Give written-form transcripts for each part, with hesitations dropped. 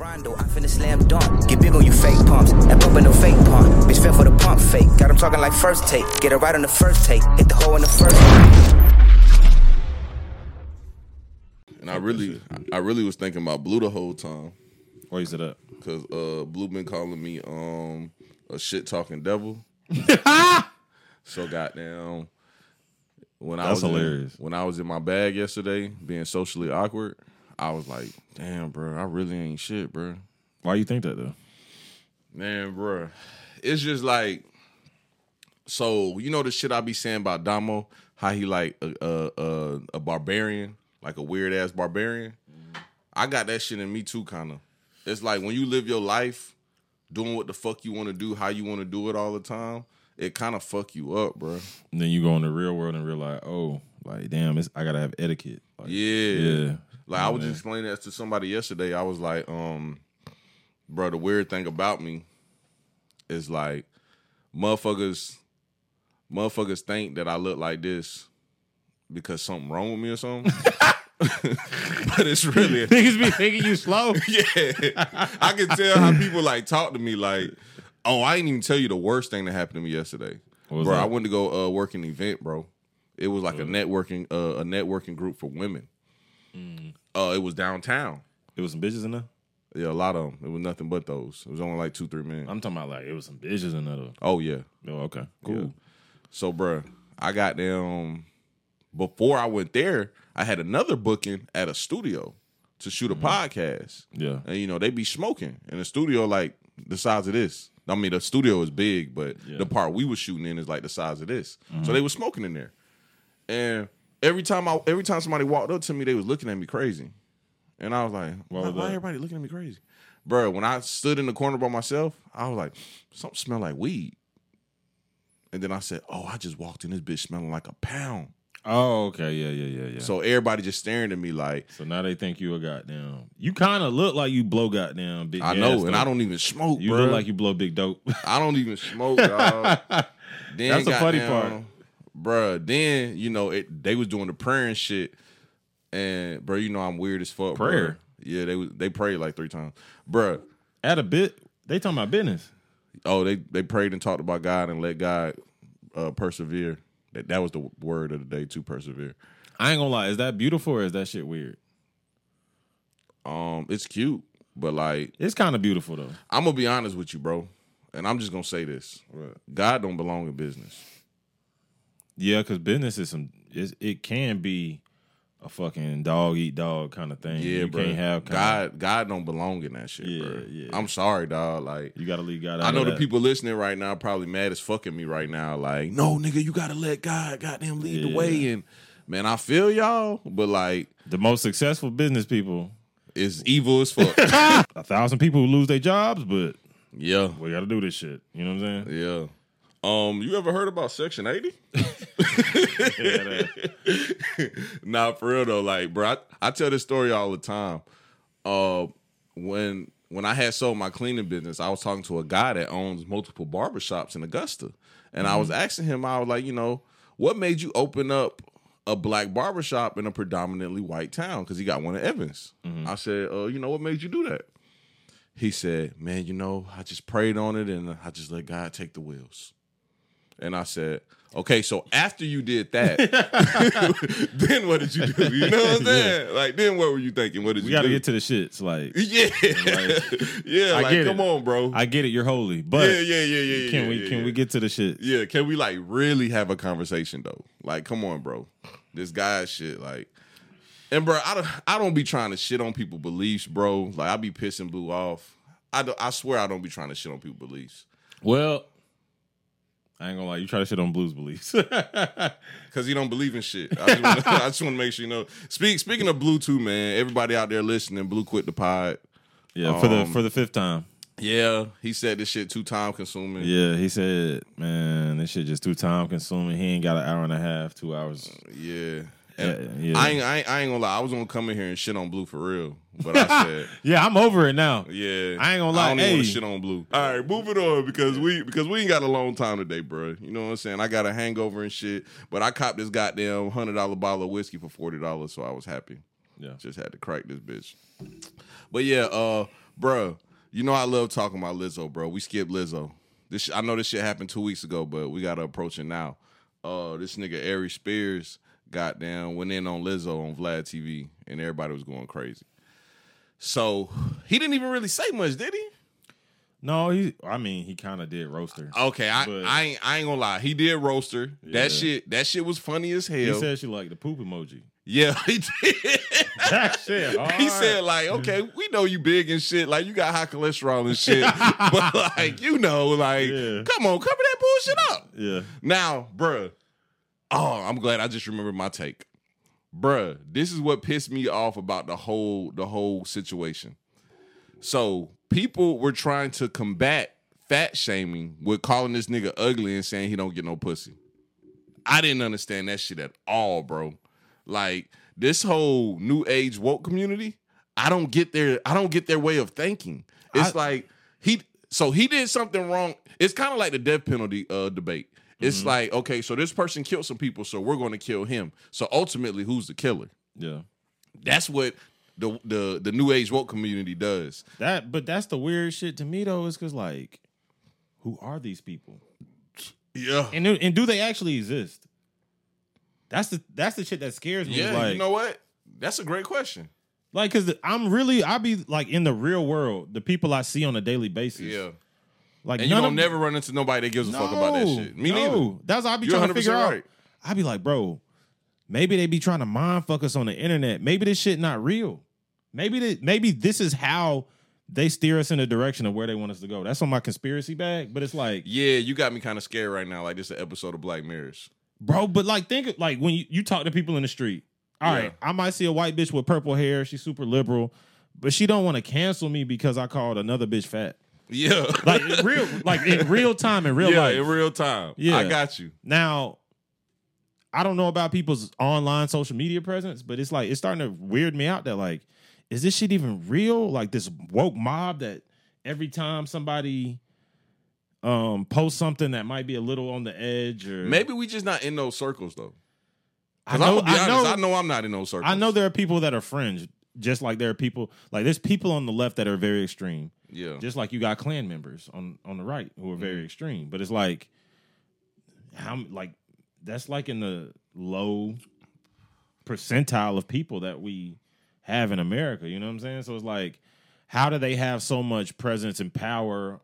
Rondo, I finna slam dunk. Get big on you fake pumps. That bump in no fake pump. Bitch fell for the pump fake. Got him talking like first take. Get it right on the first take. Hit the hole in the first take. And I really was thinking about Blue the whole time. Why is it up? Because Blue been calling me a shit talking devil. So goddamn. When I was in my bag yesterday, being socially awkward, I was like, damn, bro, I really ain't shit, bro. Why you think that, though? Man, bro, it's just like, so, you know the shit I be saying about Damo, how he like a barbarian, like a weird-ass barbarian? Mm-hmm. I got that shit in me, too, kind of. It's like when you live your life doing what the fuck you want to do, how you want to do it all the time, it kind of fuck you up, bro. And then you go in the real world and realize, oh, like, damn, I got to have etiquette. Like, yeah. Like, I was just explaining that to somebody yesterday. I was like, bro, the weird thing about me is, like, motherfuckers think that I look like this because something wrong with me or something. But it's really... Niggas be thinking you slow. Yeah. I can tell how people, like, talk to me, like, oh, I didn't even tell you the worst thing that happened to me yesterday. Bro, that? I went to go work an event, bro. It was, like, a networking group for women. Mm. It was downtown. It was some bitches in there? Yeah, a lot of them. It was nothing but those. It was only like 2-3 men. I'm talking about like it was some bitches in there though. Oh yeah. Oh okay. Cool. Yeah. So bruh, I got them. Before I went there, I had another booking at a studio to shoot a podcast. Yeah. And you know they be smoking in the studio like the size of this. I mean the studio is big, but the part we were shooting in is like the size of this. Mm-hmm. So they were smoking in there. And every time somebody walked up to me, they was looking at me crazy. And I was like, why everybody looking at me crazy? Bro, when I stood in the corner by myself, I was like, something smell like weed. And then I said, oh, I just walked in this bitch smelling like a pound. Oh, okay. Yeah. So everybody just staring at me like. So now they think you a goddamn. You kind of look like you blow goddamn big I know, and dope. I don't even smoke, you bro. You look like you blow big dope. I don't even smoke, dog. That's the funny part. Bruh, then, you know, they was doing the prayer and shit. And, bruh, you know I'm weird as fuck. Prayer? Bruh. Yeah, they prayed like 3 times. Bruh. At a bit, they talking about business. Oh, they prayed and talked about God and let God persevere. That was the word of the day, to persevere. I ain't gonna lie. Is that beautiful or is that shit weird? It's cute, but like... It's kind of beautiful, though. I'm gonna be honest with you, bro. And I'm just gonna say this. Right. God don't belong in business. Yeah, because business is it can be a fucking dog eat dog kind of thing. Yeah, you bro. Can't have God don't belong in that shit, yeah, bro. Yeah. I'm sorry, dog. Like you gotta leave God out. I know of the people listening right now probably mad as fucking me right now. Like, no, nigga, you gotta let God goddamn lead the way. And man, I feel y'all, but like the most successful business people is evil as fuck. 1,000 people who lose their jobs, but yeah, we gotta do this shit. You know what I'm saying? Yeah. You ever heard about Section 80? Nah, for real though. Like, bro, I tell this story all the time. When I had sold my cleaning business, I was talking to a guy that owns multiple barbershops in Augusta. And I was asking him, I was like, you know, what made you open up a black barbershop in a predominantly white town? Because he got one in Evans. Mm-hmm. I said, you know, what made you do that? He said, man, you know, I just prayed on it and I just let God take the wheels. And I said, okay, so after you did that, then what did you do? You know what I'm saying? Yeah. Like, then what were you thinking? What did you do? We got to get to the shits. Like, yeah. Like, yeah, I like, come on, bro. I get it. You're holy. But yeah. Can we get to the shits? Yeah. Can we, like, really have a conversation, though? Like, come on, bro. This guy shit, like. And, bro, I don't be trying to shit on people's beliefs, bro. Like, I be pissing Blue off. I swear I don't be trying to shit on people's beliefs. Well... I ain't gonna lie, you try to shit on Blue's beliefs. Because he don't believe in shit. I just want to make sure you know. Speaking of Blue too, man, everybody out there listening, Blue quit the pod. Yeah, for the 5th time. Yeah, he said this shit too time consuming. Yeah, he said, man, this shit just too time consuming. He ain't got an hour and a half, 2 hours. Yeah. Yeah. I ain't gonna lie, I was gonna come in here and shit on Blue for real. But I said yeah, I'm over it now. Yeah. I ain't gonna lie. I don't even want to shit on Blue. All right, moving on because we ain't got a long time today, bro. You know what I'm saying? I got a hangover and shit. But I copped this goddamn $100 bottle of whiskey for $40, so I was happy. Yeah. Just had to crack this bitch. But yeah, Bro, you know I love talking about Lizzo, bro. We skipped Lizzo. I know this shit happened 2 weeks ago, but we got to approach it now. This nigga Ari Spears goddamn went in on Lizzo on Vlad TV, and everybody was going crazy. So he didn't even really say much, did he? No, he kind of did roast her. Okay, I ain't gonna lie, he did roast her. Yeah. That shit was funny as hell. He said she liked the poop emoji. Yeah, he did. That shit. He said, like, okay, we know you big and shit. Like, you got high cholesterol and shit. But, like, you know, like, come on, cover that bullshit up. Yeah. Now, bruh. Oh, I'm glad I just remembered my take. Bruh, this is what pissed me off about the whole situation. So, people were trying to combat fat shaming with calling this nigga ugly and saying he don't get no pussy. I didn't understand that shit at all, bro. Like, this whole new age woke community, I don't get their way of thinking. It's he did something wrong. It's kind of like the death penalty debate. It's mm-hmm. like, okay, so this person killed some people, so we're going to kill him. So ultimately, who's the killer? Yeah. That's what the new age woke community does. But that's the weird shit to me, though, is because, like, who are these people? Yeah. And do they actually exist? That's the shit that scares me. Yeah, like, you know what? That's a great question. Like, because I be, like, in the real world, the people I see on a daily basis. Yeah. Like, and you don't never run into nobody that gives a fuck about that shit. Me neither. That's what I be trying to figure out. I be like, bro, maybe they be trying to mind fuck us on the internet. Maybe this shit not real. Maybe this is how they steer us in the direction of where they want us to go. That's on my conspiracy bag, but it's like... Yeah, you got me kind of scared right now. Like, this is an episode of Black Mirrors. Bro, but like, think like when you talk to people in the street. All right, I might see a white bitch with purple hair. She's super liberal, but she don't want to cancel me because I called another bitch fat. Yeah, like in real time, in real life. Yeah, in real time. Yeah, I got you. Now, I don't know about people's online social media presence, but it's like it's starting to weird me out that like, is this shit even real? Like this woke mob that every time somebody post something that might be a little on the edge, or maybe we just not in those circles though. I know I'm not in those circles. I know there are people that are fringe, just like there are people like there's people on the left that are very extreme. Yeah, just like you got Klan members on the right who are very mm-hmm. extreme. But it's like how like that's like in the low percentile of people that we have in America. You know what I'm saying? So it's like, how do they have so much presence and power?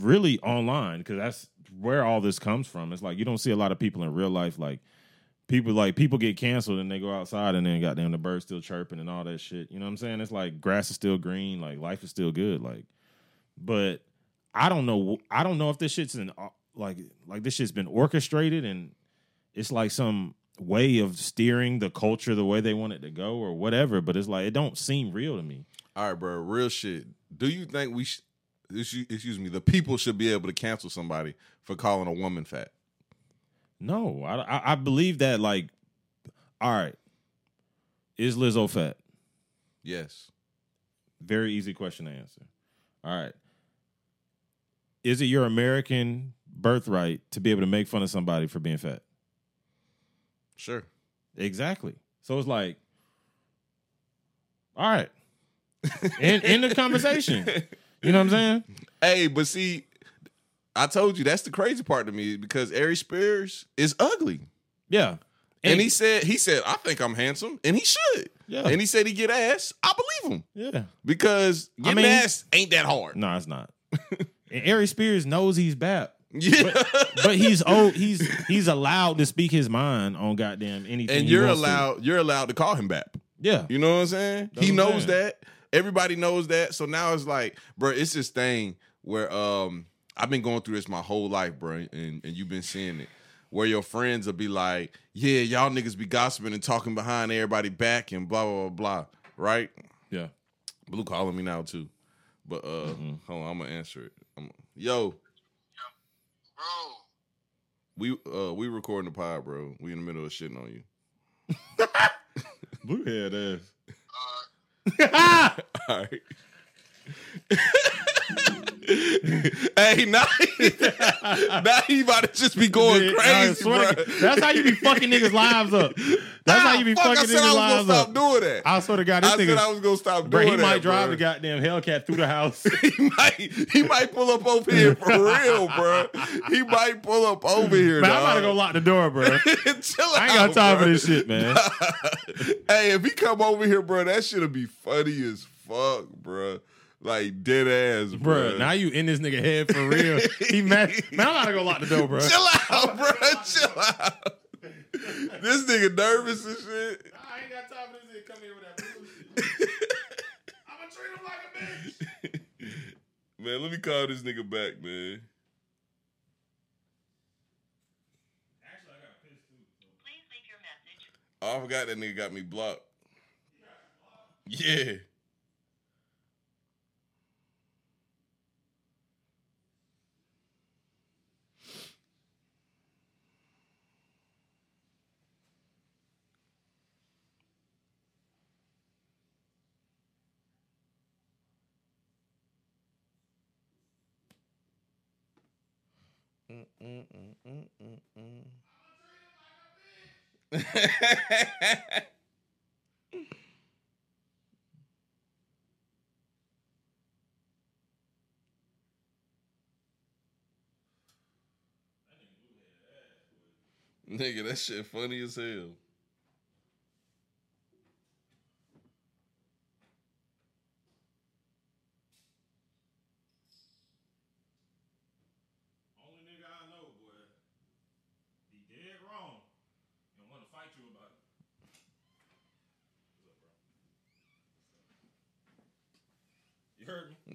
Really online, because that's where all this comes from. It's like you don't see a lot of people in real life. Like people get canceled and they go outside and then goddamn the birds still chirping and all that shit. You know what I'm saying? It's like grass is still green, like life is still good. Like, but I don't know if this shit's in like this shit's been orchestrated and it's like some way of steering the culture the way they want it to go or whatever. But it's like it don't seem real to me. All right, bro, real shit. Do you think we should? Excuse me, the people should be able to cancel somebody for calling a woman fat? No, I believe that, like, all right, is Lizzo fat? Yes. Very easy question to answer. All right. Is it your American birthright to be able to make fun of somebody for being fat? Sure. Exactly. So it's like, all right, end the conversation. You know what I'm saying? Hey, but see, I told you that's the crazy part to me because Ari Spears is ugly. Yeah. And he said, I think I'm handsome, and he should. Yeah. And he said he get ass. I believe him. Yeah. Because getting ass ain't that hard. No, it's not. And Ari Spears knows he's bad. Yeah. But he's old. He's allowed to speak his mind on goddamn anything. And you're allowed to call him BAP. Yeah. You know what I'm saying? That's he knows that. Everybody knows that. So now it's like, bro, it's this thing where I've been going through this my whole life, bro, and you've been seeing it, where your friends will be like, yeah, y'all niggas be gossiping and talking behind everybody back and blah, blah, blah, blah, right? Yeah. Blue calling me now, too. But mm-hmm. Hold on, I'm going to answer it. Yo. Bro. We recording the pod, bro. We in the middle of shitting on you. Blue head ass. All right. Hey, now he about to just be going crazy, bro. That's how you be fucking niggas' lives up. That's how you be fucking niggas' lives up. I said I was going to stop doing that. I swear to God, I said I was going to stop doing that, bro. He might drive the goddamn Hellcat through the house. He might pull up over here for real, bro. He might pull up over here, man, dog. I'm about to go lock the door, bro. I ain't got time for this shit, man. Hey, if he come over here, bro, that shit'll be funny as fuck, bro. Like dead ass, bro. Now you in this nigga head for real. He mad. Man, I'm about to go lock the door, bro. Chill out, bro. Chill out. This nigga nervous and shit. Nah, I ain't got time for this nigga come here with that bullshit. I'ma treat him like a bitch. Man, let me call this nigga back, man. Actually, I got pissed too. Please leave your message. Oh, I forgot that nigga got me blocked. You got blocked? Yeah. Nigga, that shit funny as hell.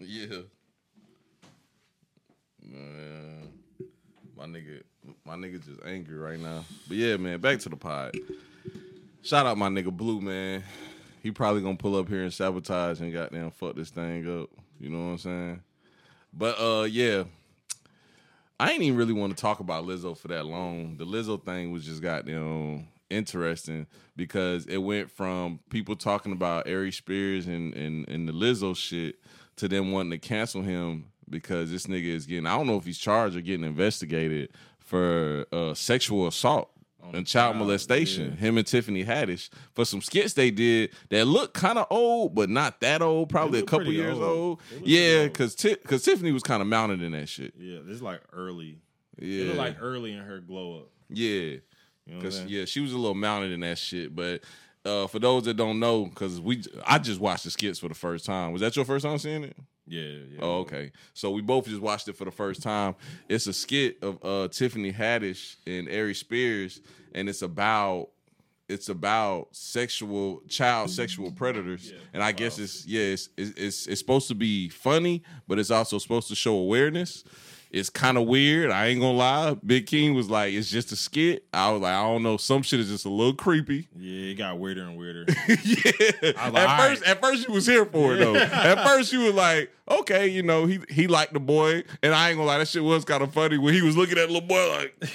Yeah. Man. My nigga just angry right now. But yeah, man, back to the pod. Shout out my nigga Blue, man. He probably gonna pull up here and sabotage and goddamn fuck this thing up. You know what I'm saying? But yeah. I ain't even really want to talk about Lizzo for that long. The Lizzo thing was just goddamn interesting because it went from people talking about Ari Spears and the Lizzo shit to them wanting to cancel him because this nigga is getting, I don't know if he's charged or getting investigated for sexual assault and child molestation. Yeah. Him and Tiffany Haddish for some skits they did that looked kind of old, but not that old, probably a couple years old. Yeah, because Tiffany was kind of mounted in that shit. Yeah, this is like early. Yeah. It was like early in her glow up. Yeah. Because, yeah, she was a little mounted in that shit, but... for those that don't know, because I just watched the skits for the first time. Was that your first time seeing it? Yeah. Oh, okay. So we both just watched it for the first time. It's a skit of Tiffany Haddish and Ari Spears, and it's about child sexual predators. Yeah, and I guess it's supposed to be funny, but it's also supposed to show awareness. It's kind of weird. I ain't gonna lie. Big King was like, "It's just a skit." I was like, "I don't know. Some shit is just a little creepy." Yeah, it got weirder and weirder. Yeah. I was like, at first you was here for it though. At first you were like, "Okay, you know, he liked the boy," and I ain't gonna lie, that shit was kind of funny when he was looking at the little boy like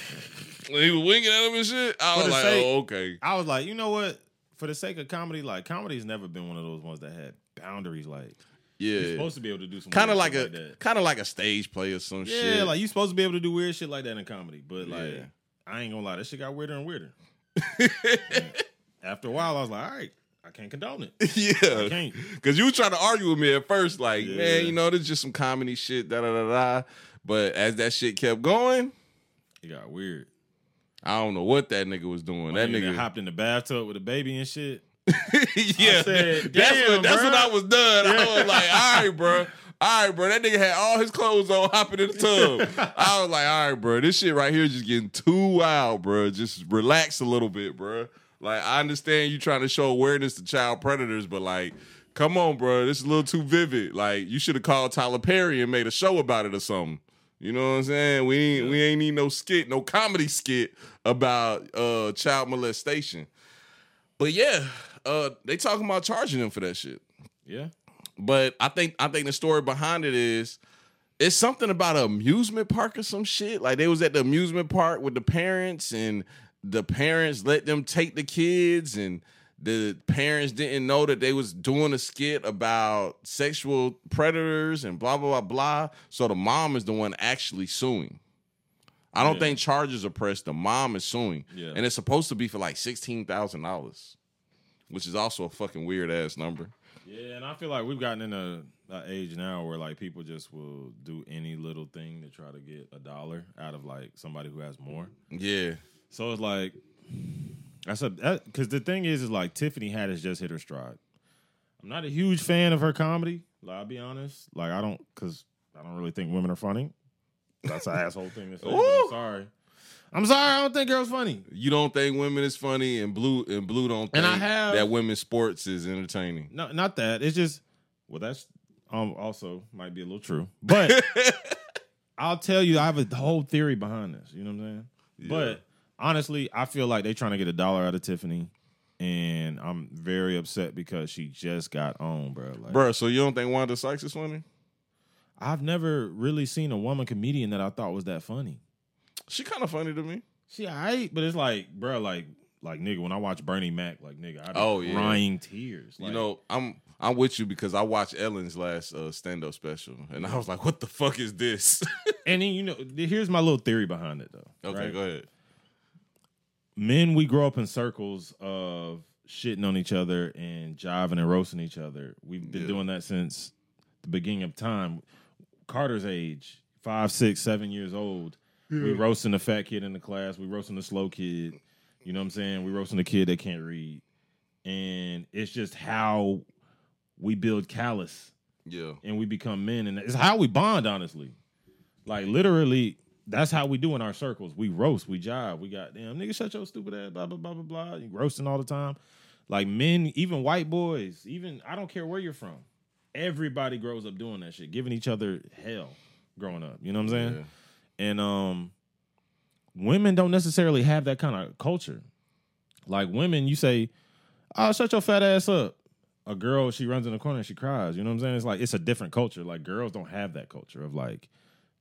when he was winking at him and shit. I was like, "Oh, okay." I was like, you know what? For the sake of comedy, like comedy's never been one of those ones that had boundaries, like. Yeah, you're supposed to be able to do some kind of like a stage play or some shit. Yeah, like you're supposed to be able to do weird shit like that in comedy, but like I ain't gonna lie, that shit got weirder and weirder. After a while, I was like, all right, I can't condone it. Yeah, I can't because you were trying to argue with me at first, like man, you know, this is just some comedy shit, da da da. But as that shit kept going, it got weird. I don't know what that nigga was doing. That nigga hopped in the bathtub with a baby and shit. Yeah, said, that's when I was done. Yeah. I was like, all right, bro. That nigga had all his clothes on, hopping in the tub. I was like, all right, bro, this shit right here is just getting too wild, bro. Just relax a little bit, bro. Like, I understand you trying to show awareness to child predators, but like, come on, bro, this is a little too vivid. Like, you should have called Tyler Perry and made a show about it or something. You know what I'm saying? We ain't need no comedy skit about child molestation. But yeah. They talking about charging him for that shit. Yeah. But I think the story behind it is it's something about an amusement park or some shit. Like they was at the amusement park with the parents and the parents let them take the kids and The parents didn't know that they was doing a skit about sexual predators and blah, blah, blah, blah. So the mom is the one actually suing. I don't think charges are pressed. The mom is suing. Yeah. And it's supposed to be for like $16,000, which is also a fucking weird-ass number. Yeah, and I feel like we've gotten in an age now where like people just will do any little thing to try to get a dollar out of like somebody who has more. Yeah. So it's like... Because the thing is like Tiffany Haddish just hit her stride. I'm not a huge fan of her comedy. Like, I'll be honest. Like, I don't really think women are funny. That's an asshole thing to say. I'm sorry. I don't think girls funny. You don't think women is funny, and Blue don't think that women's sports is entertaining. No, not that. It's just that's also might be a little true. But I'll tell you, I have a whole theory behind this. You know what I'm saying? Yeah. But honestly, I feel like they're trying to get a dollar out of Tiffany, and I'm very upset because she just got on, bro. Like, bro, so you don't think Wanda Sykes is funny? I've never really seen a woman comedian that I thought was that funny. She kind of funny to me. She alright, but it's like, bro, like nigga, when I watch Bernie Mac, like nigga, I be crying tears. Like, you know, I'm with you because I watched Ellen's last stand-up special, and I was like, what the fuck is this? And then, you know, here's my little theory behind it, though. Okay, right? Go ahead. Men, we grow up in circles of shitting on each other and jiving and roasting each other. We've been doing that since the beginning of time. Carter's age, 5, 6, 7 years old. Yeah. We roasting the fat kid in the class. We roasting the slow kid. You know what I'm saying? We roasting the kid that can't read. And it's just how we build callous. Yeah. And we become men. And it's how we bond, honestly. Like, literally, that's how we do in our circles. We roast. We jive. We goddamn, nigga, shut your stupid ass, blah, blah, blah, blah, blah. You roasting all the time. Like, men, even white boys, even, I don't care where you're from. Everybody grows up doing that shit, giving each other hell growing up. You know what I'm saying? Yeah. And women don't necessarily have that kind of culture. Like, women, you say, oh, shut your fat ass up. A girl, she runs in the corner and she cries. You know what I'm saying? It's like, it's a different culture. Like, girls don't have that culture of, like,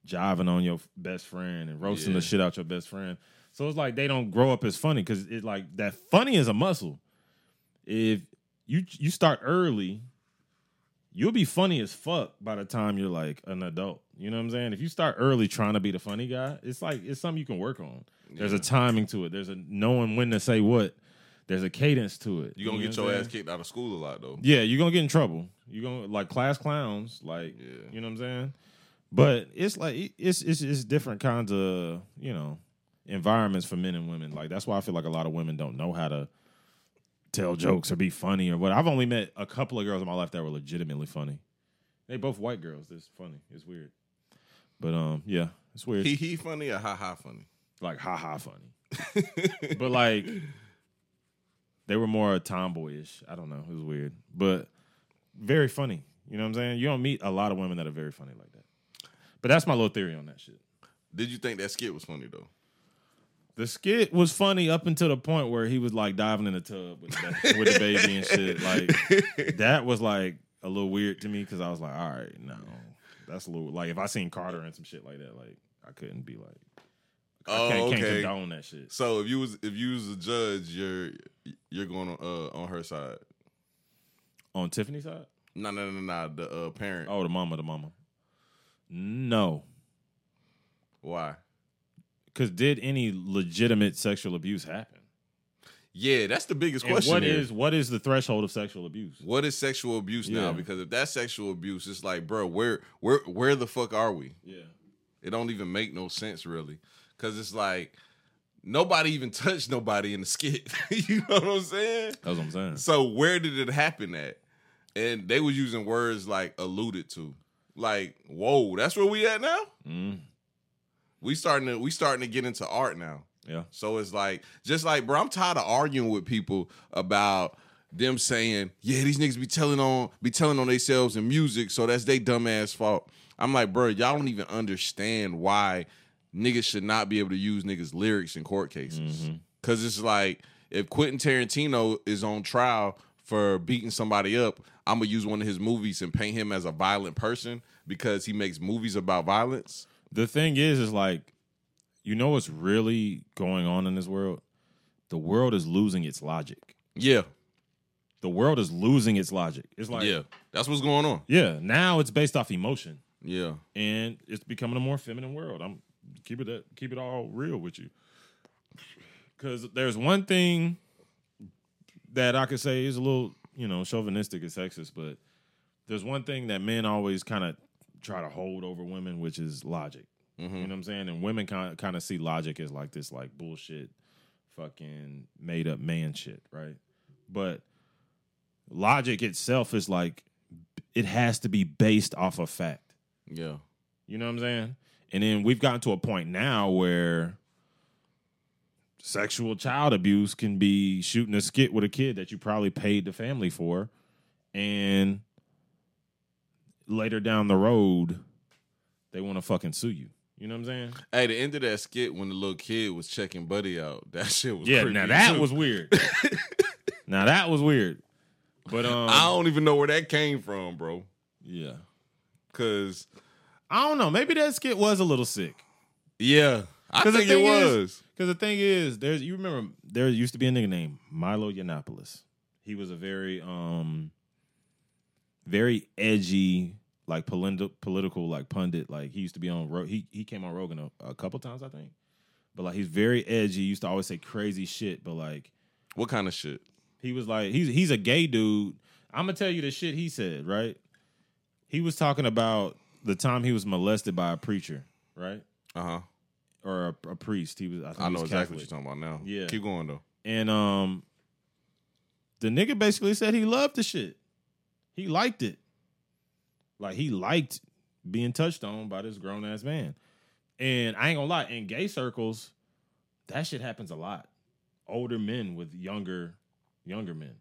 jiving on your best friend and roasting the shit out your best friend. So it's like they don't grow up as funny because it's like that funny is a muscle. If you start early, you'll be funny as fuck by the time you're like an adult. You know what I'm saying? If you start early trying to be the funny guy, it's like it's something you can work on. Yeah. There's a timing to it. There's a knowing when to say what. There's a cadence to it. You're going to get your ass kicked out of school a lot, though. Yeah, you're going to get in trouble. You're going to, like, class clowns. Like, you know what I'm saying? But it's like, it's different kinds of, you know, environments for men and women. Like, that's why I feel like a lot of women don't know how to tell jokes or be funny or what. I've only met a couple of girls in my life that were legitimately funny. They both white girls. That's funny. It's weird. But yeah, it's weird. He funny or ha-ha funny? Like ha-ha funny. But like they were more tomboyish. I don't know. It was weird. But very funny. You know what I'm saying? You don't meet a lot of women that are very funny like that. But that's my little theory on that shit. Did you think that skit was funny though? The skit was funny up until the point where he was like diving in the tub with the baby and shit. Like that was like a little weird to me because I was like, all right, no. That's a little, like, if I seen Carter and some shit like that, like, I couldn't be like, I can't condone that shit. So if you was a judge, you're going on her side, on Tiffany's side. No, the parent. Oh, the mama. No. Why? Because did any legitimate sexual abuse happen? Yeah, that's the biggest question. What is the threshold of sexual abuse? What is sexual abuse now? Because if that's sexual abuse, it's like, bro, where the fuck are we? Yeah, it don't even make no sense really, because it's like nobody even touched nobody in the skit. You know what I'm saying? That's what I'm saying. So where did it happen at? And they were using words like alluded to, like, whoa, that's where we at now. Mm. We starting to get into art now. Yeah. So it's like, just like, bro, I'm tired of arguing with people about them saying, yeah, these niggas be telling on themselves in music, so that's they dumbass fault. I'm like, bro, y'all don't even understand why niggas should not be able to use niggas' lyrics in court cases. Mm-hmm. Cause it's like, if Quentin Tarantino is on trial for beating somebody up, I'm gonna use one of his movies and paint him as a violent person because he makes movies about violence. The thing is like, you know what's really going on in this world? The world is losing its logic. Yeah. the world is losing its logic. It's like, yeah, that's what's going on. Yeah, now it's based off emotion. Yeah, and it's becoming a more feminine world. I'm keep it all real with you, because there's one thing that I could say is a little, you know, chauvinistic and sexist, but there's one thing that men always kind of try to hold over women, which is logic. Mm-hmm. You know what I'm saying? And women kind of see logic as like this, like bullshit, fucking made up man shit, right? But logic itself is like, it has to be based off of fact. Yeah. You know what I'm saying? And then we've gotten to a point now where sexual child abuse can be shooting a skit with a kid that you probably paid the family for, and later down the road, they want to fucking sue you. You know what I'm saying? Hey, the end of that skit when the little kid was checking Buddy out, that shit was creepy. Yeah, now that was weird. Now that was weird. But I don't even know where that came from, bro. Yeah. Because I don't know. Maybe that skit was a little sick. Yeah. I think it was. Because the thing is, you remember there used to be a nigga named Milo Yiannopoulos. He was a very very edgy, like political, like pundit. Like he used to be on he came on Rogan a couple times, I think. But like he's very edgy. He used to always say crazy shit. But like, what kind of shit? He was like, he's a gay dude. I'm gonna tell you the shit he said, right? He was talking about the time he was molested by a preacher, right? Uh huh. Or a priest. He was. I know exactly what you're talking about now. Yeah. Keep going though. And the nigga basically said he loved the shit. He liked it. Like he liked being touched on by this grown ass man. And I ain't gonna lie, in gay circles, that shit happens a lot. Older men with younger men.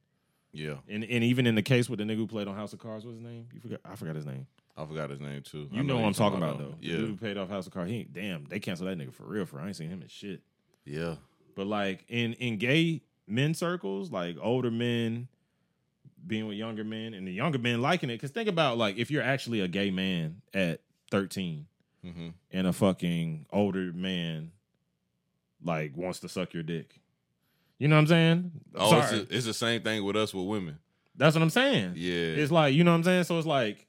Yeah. And even in the case with the nigga who played on House of Cards, what's his name? You forgot? I forgot his name. I forgot his name too. You know what I'm talking about though. Yeah. The dude who paid off House of Cards. Damn, they canceled that nigga for real. I ain't seen him in shit. Yeah. But like in gay men circles, like older men being with younger men and the younger men liking it. Because think about like if you're actually a gay man at 13 mm-hmm. and a fucking older man like wants to suck your dick. You know what I'm saying? Oh, it's the same thing with us with women. That's what I'm saying. Yeah. It's like, you know what I'm saying? So it's like,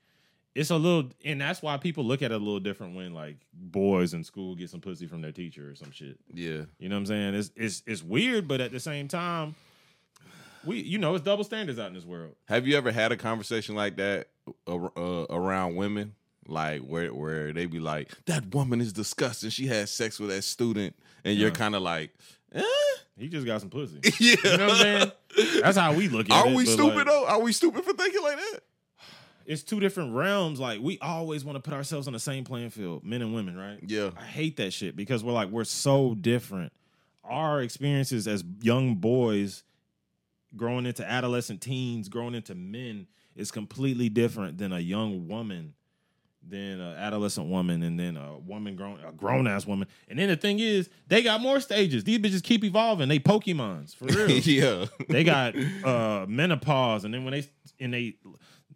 it's a little, and that's why people look at it a little different when like boys in school get some pussy from their teacher or some shit. Yeah. You know what I'm saying? It's weird, but at the same time, it's double standards out in this world. Have you ever had a conversation like that around women? Like where they be like, that woman is disgusting. She had sex with that student. And you're kind of like, eh? He just got some pussy. Yeah. You know what I'm saying? That's how we look at it. Are we stupid though? Are we stupid for thinking like that? It's two different realms. Like we always want to put ourselves on the same playing field, men and women, right? Yeah. I hate that shit because we're so different. Our experiences as young boys growing into adolescent teens, growing into men is completely different than a young woman, than an adolescent woman, and then a grown-ass woman. And then the thing is, they got more stages. These bitches keep evolving. They Pokemons, for real. Yeah. They got menopause, and then when they in they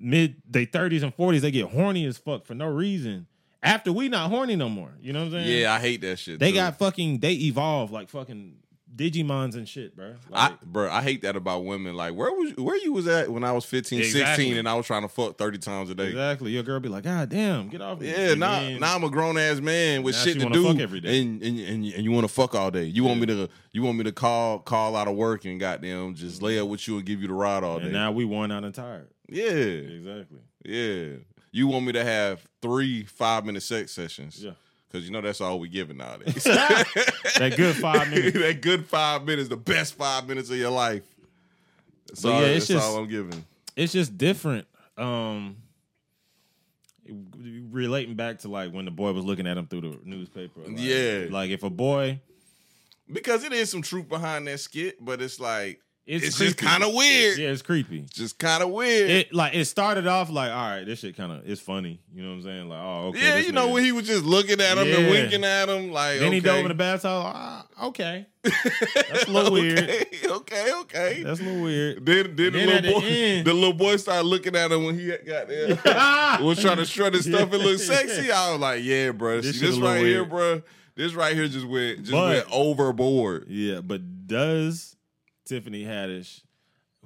mid they 30s and 40s, they get horny as fuck for no reason. After we not horny no more. You know what I'm saying? Yeah, I hate that shit. They got fucking, they evolve like fucking Digimons and shit, bro. Like, I hate that about women. Like, where you was at when I was 15, exactly. 16, and I was trying to fuck 30 times a day? Exactly. Your girl be like, God damn, get off me. Yeah, now I'm a grown ass man with shit to do. Fuck every day. And you want to fuck all day. You want me to call out of work and goddamn just lay up with you and give you the ride all day. And now we worn out and tired. Yeah. Exactly. Yeah. You want me to have 3 5-minute sex sessions. Yeah. Because you know that's all we giving nowadays. That good 5 minutes. That good 5 minutes, the best 5 minutes of your life. That's all I'm giving. It's just different. Relating back to like when the boy was looking at him through the newspaper. Like, yeah. Like if a boy. Because it is some truth behind that skit, but it's like. It's just kind of weird. It's creepy. Just kind of weird. It started off like, all right, this shit kind of is funny. You know what I'm saying? Like, oh, okay. Yeah, you know when he was just looking at him and winking at him, like, then he dove in the bathtub. Okay, that's a little weird. Okay. That's a little weird. Then the little boy started looking at him when he got there. Was trying to strut his stuff and look sexy. I was like, yeah, bro, this right here, bro. This right here just went overboard. Yeah, but does Tiffany Haddish,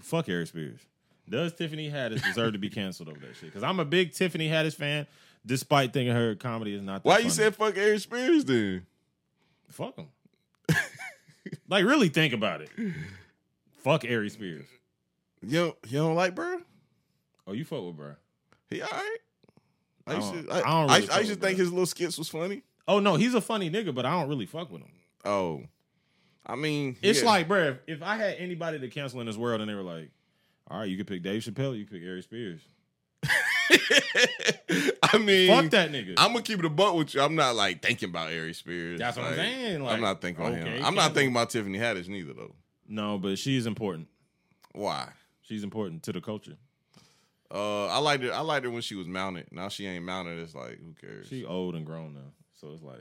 fuck Ari Spears. Does Tiffany Haddish deserve to be canceled over that shit? Because I'm a big Tiffany Haddish fan, despite thinking her comedy is not that funny. You said fuck Ari Spears then? Fuck him. Like, really think about it. Fuck Ari Spears. You don't like bro? Oh, you fuck with bro. He all right. I used to think his little skits was funny. Oh, no, he's a funny nigga, but I don't really fuck with him. Oh. I mean, it's like, bro, if I had anybody to cancel in this world and they were like, all right, you can pick Dave Chappelle, you can pick Ari Spears. I mean, fuck that nigga. I'm gonna keep it a buck with you. I'm not like thinking about Ari Spears. That's what I'm saying. Like, I'm not thinking about him. I'm not thinking about Tiffany Haddish neither, though. No, but she's important. Why? She's important to the culture. I liked her. I liked her when she was mounted. Now she ain't mounted. It's like, who cares? She old and grown now, so it's like.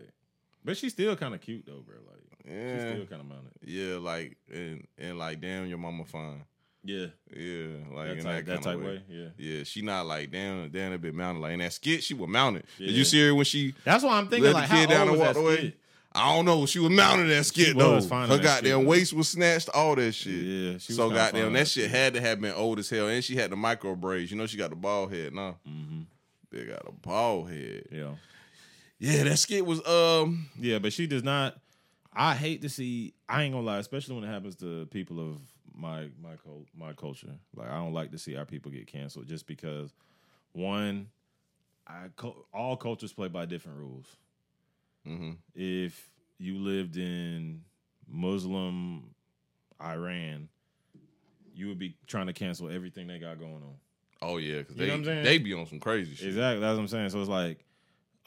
But she's still kind of cute though, bro. Like, yeah. She's still kind of mounted. Yeah, like and like, damn, your mama fine. Yeah. Yeah. Like that in type, that type way. Yeah. Yeah. She not like damn a bit mounted. Like in that skit, she was mounted. Yeah. Did you see her when she that's what I'm thinking, like how down old was that skit? I don't know. She was mounted in that skit though. Her goddamn waist was snatched, all that shit. Yeah. She was so goddamn that shit had to have been old as hell. And she had the micro braids. You know she got the bald head, nah. Mm-hmm. They got a bald head. Yeah. Yeah, that skit was yeah, but she does not I hate to see I ain't gonna lie, especially when it happens to people of my culture. Like, I don't like to see our people get canceled just because, one, all cultures play by different rules. Mm-hmm. If you lived in Muslim Iran, you would be trying to cancel everything they got going on. Oh, yeah, because they be on some crazy shit. Exactly, that's what I'm saying. So it's like,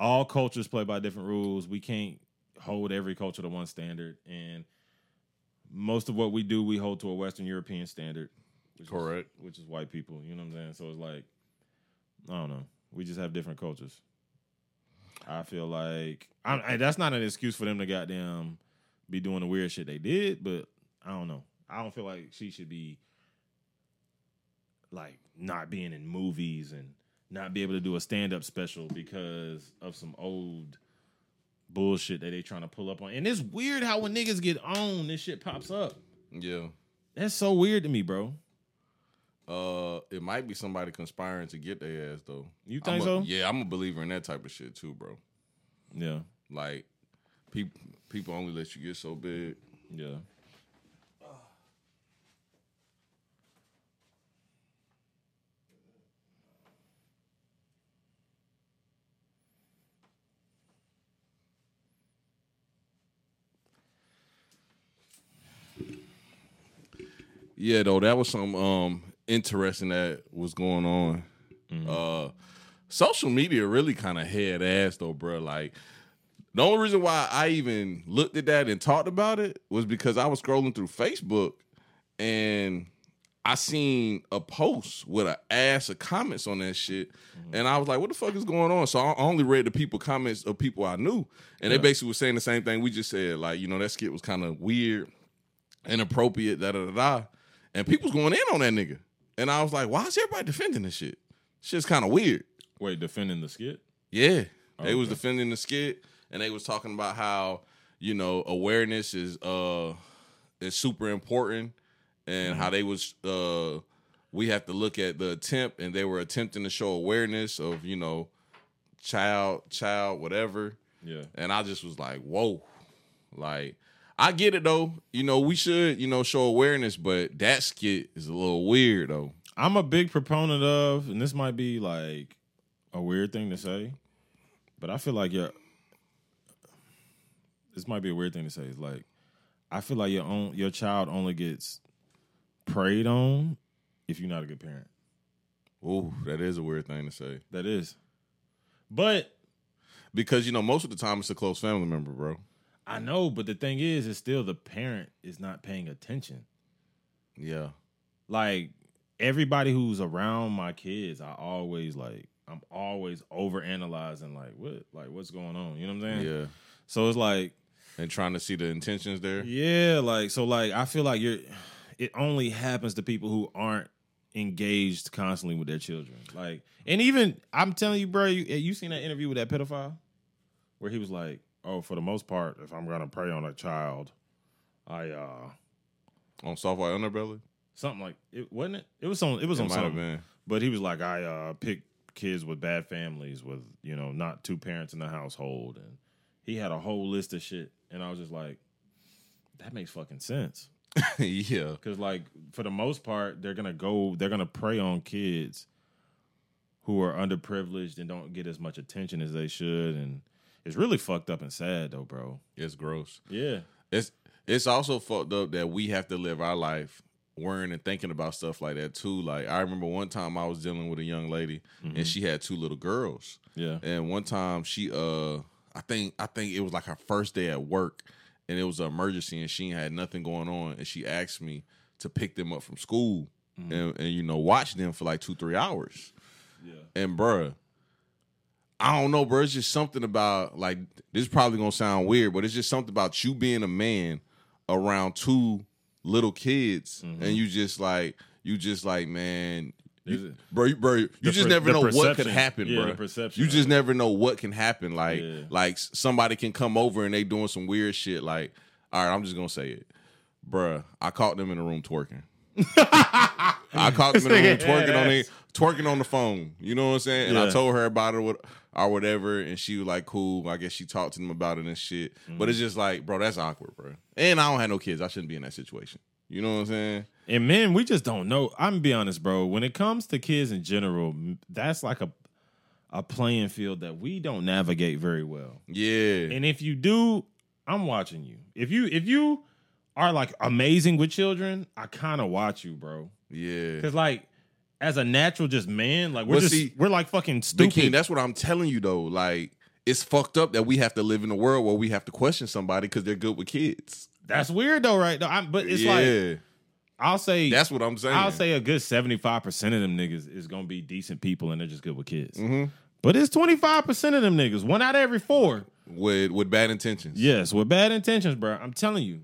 all cultures play by different rules. We can't hold every culture to one standard, and most of what we do, we hold to a Western European standard. Correct. Which is white people. You know what I'm saying? So it's like, I don't know. We just have different cultures. I feel like that's not an excuse for them to goddamn be doing the weird shit they did, but I don't know. I don't feel like she should be like not being in movies and not be able to do a stand-up special because of some old bullshit that they trying to pull up on. And it's weird how when niggas get on, this shit pops up. Yeah. That's so weird to me, bro. It might be somebody conspiring to get their ass, though. You think so? Yeah, I'm a believer in that type of shit, too, bro. Yeah. Like, people only let you get so big. Yeah. Yeah, though, that was something interesting that was going on. Mm-hmm. Social media really kind of head ass, though, bro. Like, the only reason why I even looked at that and talked about it was because I was scrolling through Facebook and I seen a post with an ass of comments on that shit. Mm-hmm. And I was like, what the fuck is going on? So I only read the comments of people I knew. And they basically were saying the same thing we just said. Like, you know, that skit was kind of weird, inappropriate, da-da-da-da. And people's going in on that nigga. And I was like, why is everybody defending this shit? Shit's kind of weird. Wait, defending the skit? Yeah. Oh, they was defending the skit, and they was talking about how, you know, awareness is super important, and mm-hmm. how they was, we have to look at the attempt, and they were attempting to show awareness of, you know, child, whatever. Yeah. And I just was like, whoa. Like, I get it, though. You know, we should, you know, show awareness, but that skit is a little weird, though. I'm a big proponent of, and this might be, like, a weird thing to say, but I feel like this might be a weird thing to say. It's like, I feel like your child only gets preyed on if you're not a good parent. Ooh, that is a weird thing to say. That is. But. Because, you know, most of the time it's a close family member, bro. I know, but the thing is, it's still the parent is not paying attention. Yeah. Like, everybody who's around my kids, I'm always overanalyzing, like, what? Like, what's going on? You know what I'm saying? Yeah. So it's like. And trying to see the intentions there? Yeah, like, so, like, I feel like it only happens to people who aren't engaged constantly with their children. Like, and even, I'm telling you, bro, you seen that interview with that pedophile? Where he was like, oh, for the most part, if I'm gonna prey on a child, I on soft white underbelly. Something like it wasn't it? It was on something. But he was like, I picked kids with bad families, with, you know, not two parents in the household, and he had a whole list of shit, and I was just like, that makes fucking sense. Yeah. Because, like, for the most part, they're gonna prey on kids who are underprivileged and don't get as much attention as they should, and it's really fucked up and sad though, bro. It's gross. Yeah. It's also fucked up that we have to live our life worrying and thinking about stuff like that too. Like, I remember one time I was dealing with a young lady, mm-hmm. and she had two little girls. Yeah. And one time she I think it was like her first day at work, and it was an emergency, and she had nothing going on, and she asked me to pick them up from school, mm-hmm. and you know, watch them for like 2-3 hours. Yeah. And bruh, I don't know, bro. It's just something about, like, this is probably gonna sound weird, but it's just something about you being a man around two little kids, mm-hmm. and you just like, man, you just never know what could happen, yeah, bro. You just never know what can happen. Like, yeah. Like somebody can come over and they doing some weird shit. Like, all right, I'm just gonna say it, bruh. I caught them in the room twerking. I caught them in the room twerking on the phone. You know what I'm saying? And yeah. I told her about it or whatever, and she was like, cool. I guess she talked to them about it and shit. Mm-hmm. But it's just like, bro, that's awkward, bro. And I don't have no kids. I shouldn't be in that situation. You know what I'm saying? And men, we just don't know. I'm going to be honest, bro. When it comes to kids in general, that's like a playing field that we don't navigate very well. Yeah. And if you do, I'm watching you. If you are like amazing with children, I kind of watch you, bro. Yeah. Because, like, as a natural just man, like, we're like fucking stupid. King, that's what I'm telling you, though. Like, it's fucked up that we have to live in a world where we have to question somebody because they're good with kids. That's weird, though, right? No, but it's like, I'll say... That's what I'm saying. I'll say a good 75% of them niggas is going to be decent people and they're just good with kids. Mm-hmm. But it's 25% of them niggas. 1 out of every 4. With bad intentions. Yes, with bad intentions, bro. I'm telling you.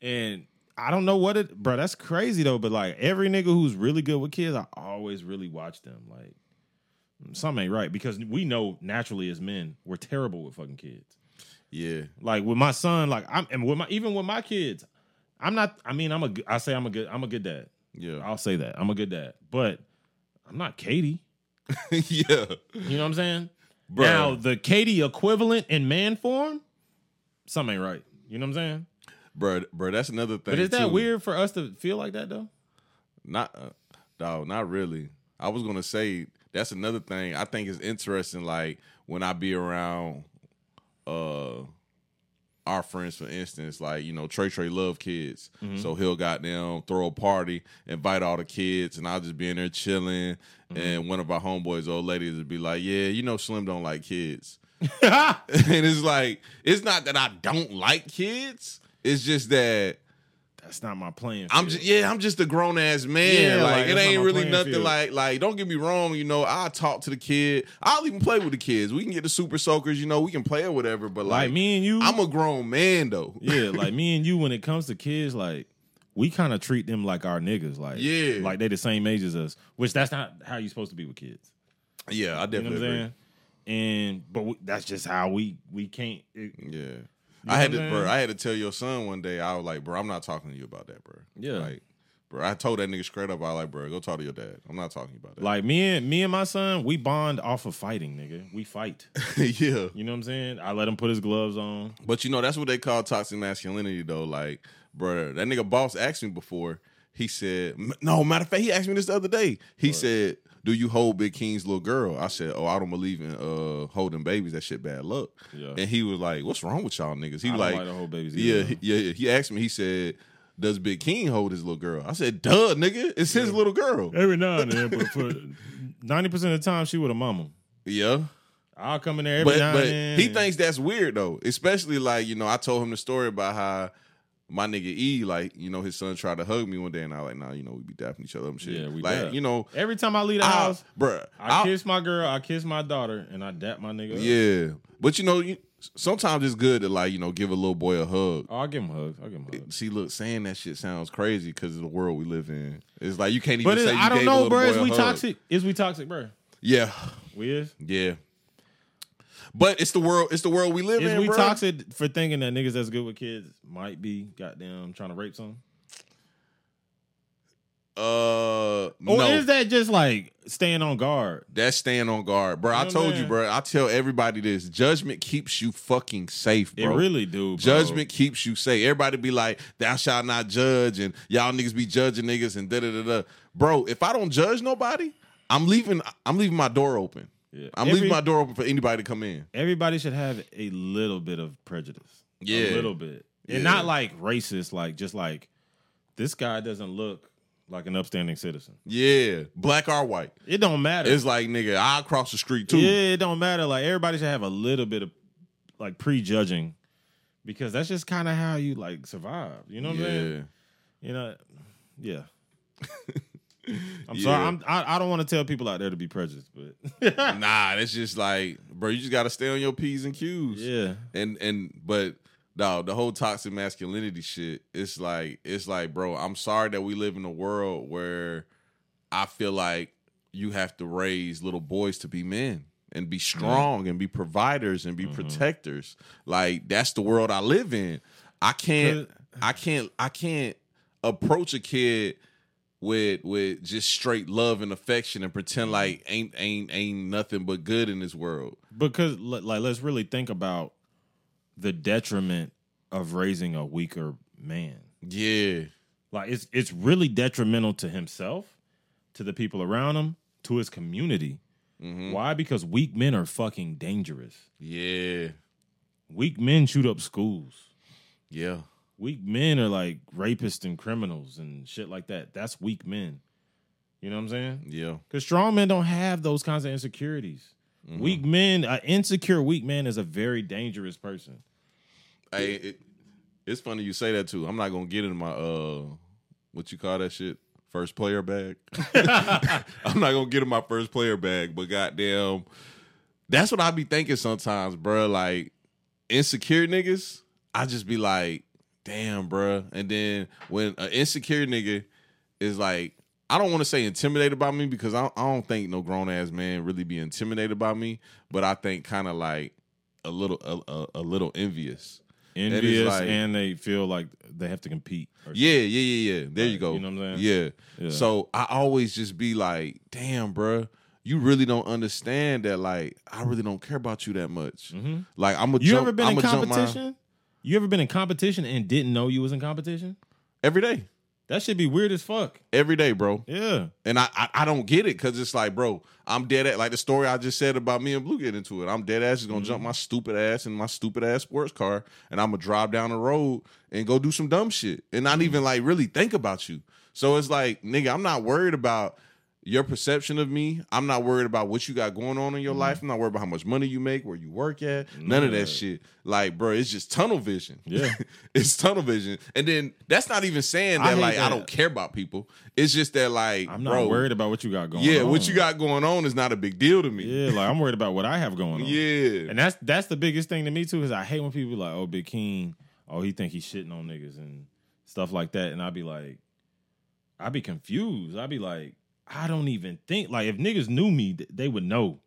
And... I don't know what it... Bro, that's crazy, though. But, like, every nigga who's really good with kids, I always really watch them. Like, something ain't right. Because we know, naturally, as men, we're terrible with fucking kids. Yeah. Like, with my son, like, even with my kids, I'm not... I mean, I'm a good dad. Yeah. I'll say that. I'm a good dad. But I'm not Katie. Yeah. You know what I'm saying? Bro. Now, the Katie equivalent in man form, something ain't right. You know what I'm saying? Bro, that's another thing. But is that weird for us to feel like that, though? Not really. I was going to say, that's another thing I think is interesting, like, when I be around our friends, for instance, like, you know, Trey love kids. Mm-hmm. So he'll goddamn throw a party, invite all the kids, and I'll just be in there chilling, mm-hmm. and one of our homeboys, old ladies, would be like, yeah, you know Slim don't like kids. And it's like, it's not that I don't like kids. It's just that that's not my plan. I'm just a grown ass man. Yeah, like it ain't really nothing. Field. Like don't get me wrong. You know, I'll talk to the kid. I'll even play with the kids. We can get the super soakers. You know, we can play or whatever. But like me and you, I'm a grown man though. Yeah, like me and you. When it comes to kids, like we kind of treat them like our niggas. Like yeah, like they the same age as us. Which that's not how you supposed to be with kids. Yeah, I definitely agree. And that's just how we can't. You know I had to tell your son one day, I was like, bro, I'm not talking to you about that, bro. Yeah. Like, bro, I told that nigga straight up, I was like, bro, go talk to your dad. I'm not talking about that. Like, me and my son, we bond off of fighting, nigga. We fight. Yeah. You know what I'm saying? I let him put his gloves on. But, you know, that's what they call toxic masculinity, though. Like, bro, that nigga boss asked me before. He said, no, matter of fact, he asked me this the other day. He said, do you hold Big King's little girl? I said, oh, I don't believe in holding babies. That shit bad luck. Yeah. And he was like, what's wrong with y'all niggas? He like to hold babies either. Yeah. He asked me, he said, does Big King hold his little girl? I said, duh, nigga. It's his little girl. Every now and then, but for 90% of the time, she with a mama. Yeah. I'll come in there every now and then. He thinks that's weird, though. Especially, like, you know, I told him the story about how my nigga E, like, you know, his son tried to hug me one day, and I was like, nah, you know, we be dapping each other and shit. Yeah, we like, dap. You know, every time I leave the house, bruh, I kiss my girl, I kiss my daughter, and I dap my nigga. Yeah, up. But you know, sometimes it's good to, like, you know, give a little boy a hug. Oh, I'll give him hugs. See, look, saying that shit sounds crazy because of the world we live in. It's like you can't even say. I don't know, bro. Is we toxic, bro? Yeah, we is. Yeah. But it's the world we live in, bro. Is we toxic for thinking that niggas that's good with kids might be goddamn trying to rape something? Or no. Is that just like staying on guard? That's staying on guard, bro. I told you, bro. I tell everybody this. Judgment keeps you fucking safe, bro. It really do, bro. Judgment keeps you safe. Everybody be like, thou shalt not judge, and y'all niggas be judging niggas and da-da-da-da. Bro, if I don't judge nobody, I'm leaving my door open. Yeah. I'm leaving my door open for anybody to come in. Everybody should have a little bit of prejudice. Yeah. A little bit. And not like racist, like just like this guy doesn't look like an upstanding citizen. Yeah. Black or white. It don't matter. It's like, nigga, I cross the street too. Yeah, it don't matter. Like, everybody should have a little bit of, like, prejudging, because that's just kind of how you, like, survive. You know what I'm saying? You know? Yeah. I'm sorry. I don't want to tell people out there to be prejudiced, but. Nah, that's just like, bro, you just got to stay on your P's and Q's. Yeah. But... Dog, the whole toxic masculinity shit, it's like, bro, I'm sorry that we live in a world where I feel like you have to raise little boys to be men and be strong and be providers and be protectors. Like, that's the world I live in. I can't approach a kid with just straight love and affection and pretend like ain't nothing but good in this world. Because, like, let's really think about the detriment of raising a weaker man. Yeah. Like, it's really detrimental to himself, to the people around him, to his community. Mm-hmm. Why? Because weak men are fucking dangerous. Yeah. Weak men shoot up schools. Yeah. Weak men are like rapists and criminals and shit like that. That's weak men. You know what I'm saying? Yeah. Because strong men don't have those kinds of insecurities. Mm-hmm. Weak men, an insecure weak man is a very dangerous person. Hey, it's funny you say that too. I'm not gonna get into my what you call that shit? First player bag. I'm not gonna get in my first player bag, but goddamn, that's what I be thinking sometimes, bro. Like, insecure niggas, I just be like, damn, bro. And then when an insecure nigga is like, I don't want to say intimidated by me, because I don't think no grown-ass man really be intimidated by me, but I think kind of like a little envious. Envious, like, and they feel like they have to compete. Yeah. There, like, you go. You know what I'm saying? Yeah. So I always just be like, damn, bro, you really don't understand that, like, I really don't care about you that much. Mm-hmm. Like, You ever been in competition and didn't know you was in competition? Every day. That should be weird as fuck. Every day, bro. Yeah. And I don't get it, because it's like, bro, I'm dead at, like the story I just said about me and Blue getting into it. I'm dead ass just going to jump my stupid ass in my stupid ass sports car, and I'm going to drive down the road and go do some dumb shit and not even like really think about you. So it's like, nigga, I'm not worried about your perception of me. I'm not worried about what you got going on in your life. I'm not worried about how much money you make, where you work at, none of that shit. Like, bro, it's just tunnel vision. Yeah. It's tunnel vision. And then that's not even saying that, like, that I don't care about people. It's just that, like, I'm not worried about what you got going on. Yeah, what you got going on is not a big deal to me. Yeah, like, I'm worried about what I have going on. Yeah. And that's the biggest thing to me, too, is I hate when people be like, oh, Big King, oh, he think he's shitting on niggas and stuff like that. And I'd be confused. I'd be like, I don't even think, like, if niggas knew me, they would know.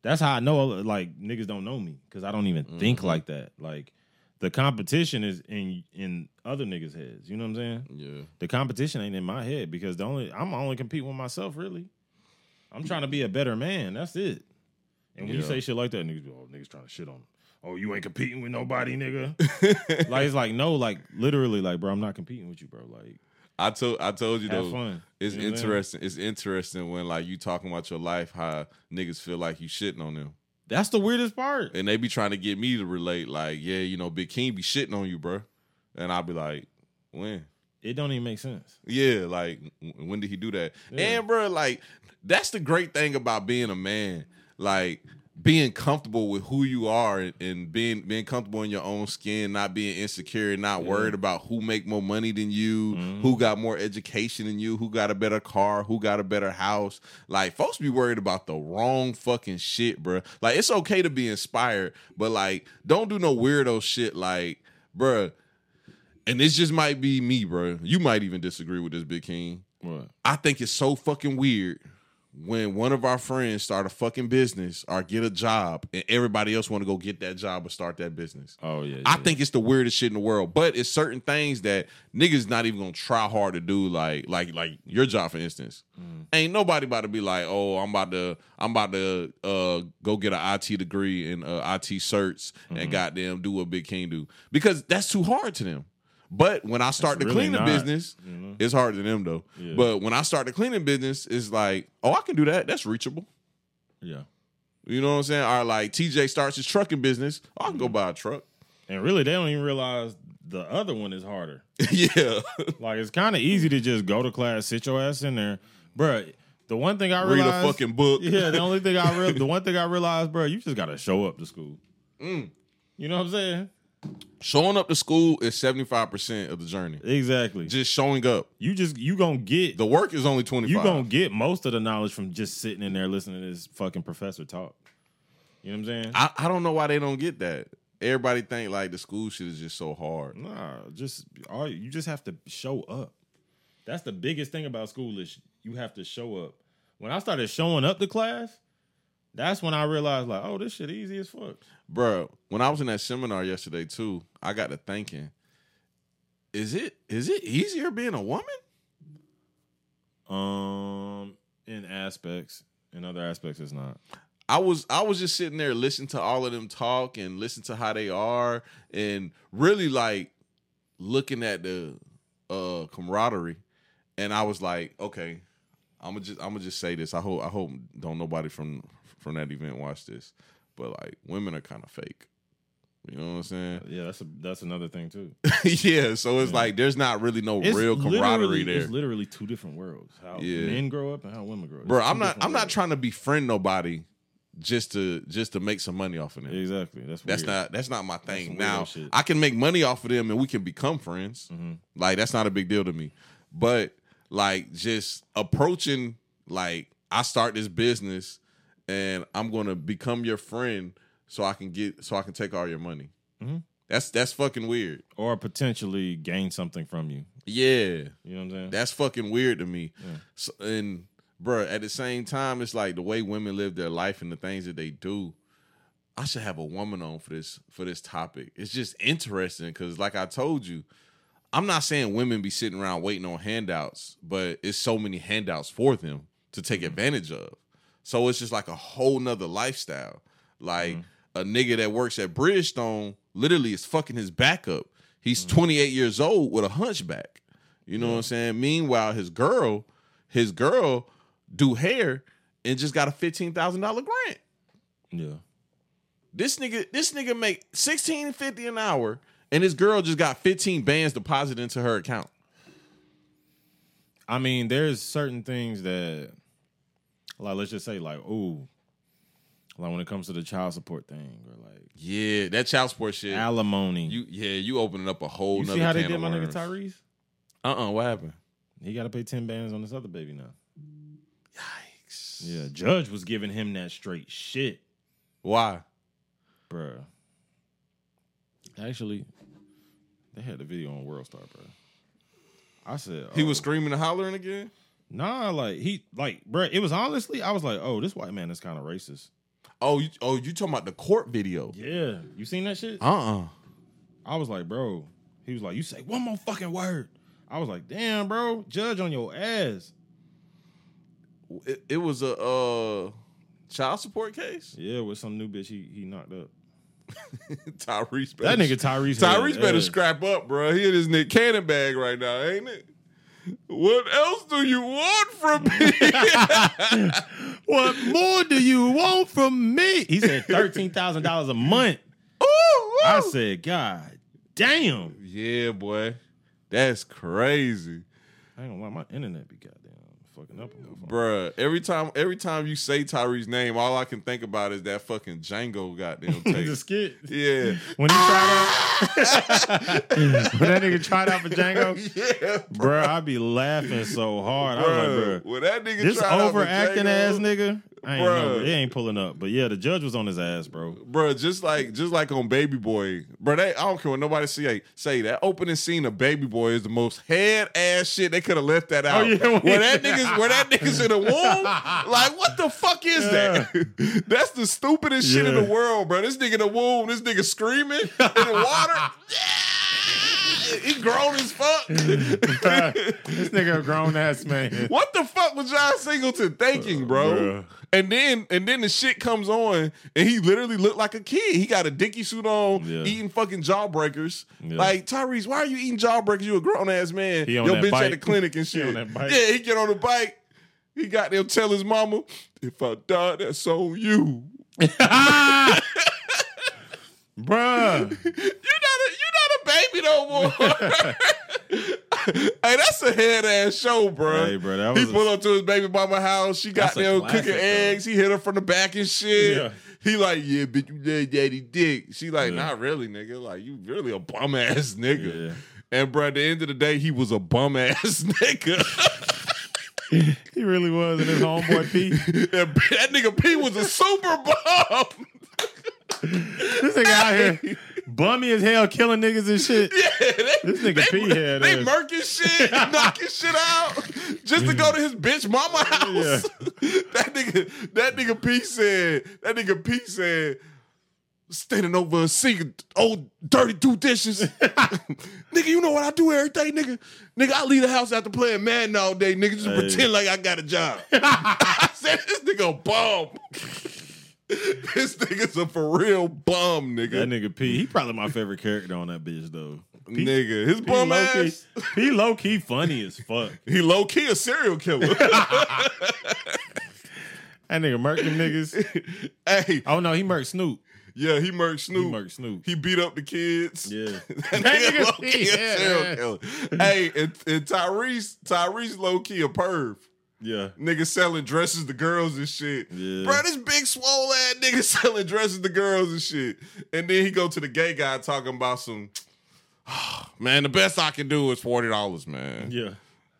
That's how I know, like, niggas don't know me, because I don't even think like that. Like, the competition is in other niggas' heads. You know what I'm saying? Yeah. The competition ain't in my head, because I'm only competing with myself, really. I'm trying to be a better man. That's it. And when you say shit like that, niggas be, oh, niggas trying to shit on me. Oh, you ain't competing with nobody, nigga. Like, it's like, no, like, literally, like, bro, I'm not competing with you, bro. Like, I told you though, it's interesting. It's interesting when, like, you talking about your life, how niggas feel like you shitting on them. That's the weirdest part. And they be trying to get me to relate, like, yeah, you know, Big King be shitting on you, bro. And I'll be like, when? It don't even make sense. Yeah, like, when did he do that? Yeah. And, bro, like, that's the great thing about being a man. Like, being comfortable with who you are and being comfortable in your own skin, not being insecure, not worried about who make more money than you, who got more education than you, who got a better car, who got a better house. Like, folks be worried about the wrong fucking shit, bro. Like, it's okay to be inspired, but, like, don't do no weirdo shit, like, bro. And this just might be me, bro. You might even disagree with this, Big King. What? I think it's so fucking weird when one of our friends start a fucking business or get a job and everybody else want to go get that job or start that business. Oh, yeah. I think it's the weirdest shit in the world. But it's certain things that niggas not even going to try hard to do, like your job, for instance. Mm. Ain't nobody about to be like, oh, I'm about to go get an IT degree and IT certs and goddamn do what Big King do. Because that's too hard to them. But when I start the cleaning business, it's harder than them, though. Yeah. But when I start the cleaning business, it's like, oh, I can do that. That's reachable. Yeah. You know what I'm saying? Or like TJ starts his trucking business. Oh, I can go buy a truck. And really, they don't even realize the other one is harder. Yeah. Like, it's kind of easy to just go to class, sit your ass in there. Bro, the one thing I realized... Read a fucking book. Yeah, the one thing I realized, bro, you just got to show up to school. Mm. You know what I'm saying? Showing up to school is 75% of the journey. Exactly. Just showing up. You gonna get... The work is only 25%. You gonna get most of the knowledge from just sitting in there listening to this fucking professor talk. You know what I'm saying? I don't know why they don't get that. Everybody think like the school shit is just so hard. Nah, you just have to show up. That's the biggest thing about school is you have to show up. When I started showing up to class... That's when I realized, like, oh, this shit easy as fuck. Bro, when I was in that seminar yesterday, too, I got to thinking, is it easier being a woman? In aspects. In other aspects, it's not. I was just sitting there listening to all of them talk and listen to how they are and really, like, looking at the camaraderie. And I was like, okay, I'm gonna just say this. I hope don't nobody from that event watch this, but like women are kind of fake. You know what I'm saying? Yeah, that's another thing too. Yeah, so it's like there's not really real camaraderie there. It's literally two different worlds. How men grow up and how women grow up. Bro, I'm not trying to befriend nobody just to make some money off of them. Exactly. That's not my thing. Now I can make money off of them and we can become friends. Mm-hmm. Like that's not a big deal to me, but. Like, just approaching, like, I start this business and I'm going to become your friend so I can take all your money. Mm-hmm. That's fucking weird. Or potentially gain something from you. Yeah. You know what I'm saying? That's fucking weird to me. Yeah. So, and, bro, at the same time, it's like the way women live their life and the things that they do. I should have a woman on for this topic. It's just interesting because, like I told you, I'm not saying women be sitting around waiting on handouts, but it's so many handouts for them to take advantage of. So it's just like a whole nother lifestyle. Like a nigga that works at Bridgestone literally is fucking his back up. He's 28 years old with a hunchback. You know what I'm saying? Meanwhile, his girl do hair and just got a $15,000 grant. Yeah. This nigga make $16.50 an hour. And this girl just got 15 bands deposited into her account. I mean, there's certain things that, like, let's just say, like, ooh, like when it comes to the child support thing, or like, yeah, that child support shit, alimony. You opening up a whole. You see how they did my nigga Tyrese? What happened? He got to pay 10 bands on this other baby now. Yikes! Yeah, judge was giving him that straight shit. Why, bruh? Actually, they had a video on Worldstar, bro. I said... Oh. He was screaming and hollering again? Nah, like, bro, it was honestly, I was like, oh, this white man is kind of racist. Oh, you talking about the court video? Yeah. You seen that shit? I was like, bro, he was like, you say one more fucking word. I was like, damn, bro, judge on your ass. It was a child support case? Yeah, with some new bitch he knocked up. Tyrese, better, that nigga Tyrese better scrap up, bro. He in his Nick Cannon bag right now, ain't it? What else do you want from me? What more do you want from me? He said $13,000 a month. Ooh, ooh. I said, God damn. Yeah, boy, that's crazy. I ain't gonna lie, my internet be goddamn fucking up, bro. Every time you say Tyrese's name, all I can think about is that fucking Django goddamn tape. The skit, yeah. When he tried out for Django, yeah, bro. I be laughing so hard. I was like, bro, when that nigga this tried overacting out for Django, ass nigga, It ain't pulling up. But yeah, the judge was on his ass, bro. Bro, just like on Baby Boy. Bro, I don't care what nobody say that opening scene of Baby Boy is the most head-ass shit. They could have left that out. Oh, yeah. Where that nigga's in a womb? Like, what the fuck is that? That's the stupidest shit in the world, bro. This nigga in the womb, this nigga screaming in the water. He grown as fuck. This nigga a grown ass man. What the fuck was John Singleton thinking, bro? And then the shit comes on, and he literally looked like a kid. He got a dicky suit on, eating fucking Jawbreakers. Yeah. Like, Tyrese, why are you eating Jawbreakers? You a grown ass man. Your bitch bike. At the clinic and shit. He get on the bike. He got there tell his mama, if I die, that's on you. Bruh. Baby no more. Hey, that's a head ass show, bro. Hey, bro, that was he pulled up to his baby mama house. She got them cooking eggs. He hit her from the back and shit. Yeah. He like, yeah, bitch, you daddy dick. She like, not really, nigga. Like, you really a bum ass nigga. Yeah. And bro, at the end of the day, he was a bum ass nigga. He really was. And his homeboy P. That nigga P was a super bum. This nigga out here bummy as hell, killing niggas and shit. Yeah, this nigga P had they murking shit, knocking shit out just to go to his bitch mama house. Yeah. That nigga P said, standing over a singing old dirty do dishes. Nigga, you know what I do every day, nigga. Nigga, I leave the house after playing Madden all day, nigga. Just pretend like I got a job. I said, this nigga a bum. This nigga's a for real bum, nigga. That nigga P, he probably my favorite character on that bitch, though. P, nigga, his P bum ass. He low-key funny as fuck. He low-key a serial killer. That nigga murked them niggas. Hey. Oh, no, he murked Snoop. Yeah, he murked Snoop. He beat up the kids. Yeah. That nigga low-key a serial killer. Hey, and Tyrese low-key a perv. Yeah. Niggas selling dresses to girls and shit. Yeah. Bro, this big swole ass nigga selling dresses to girls and shit. And then he go to the gay guy talking about some, man, the best I can do is $40, man. Yeah.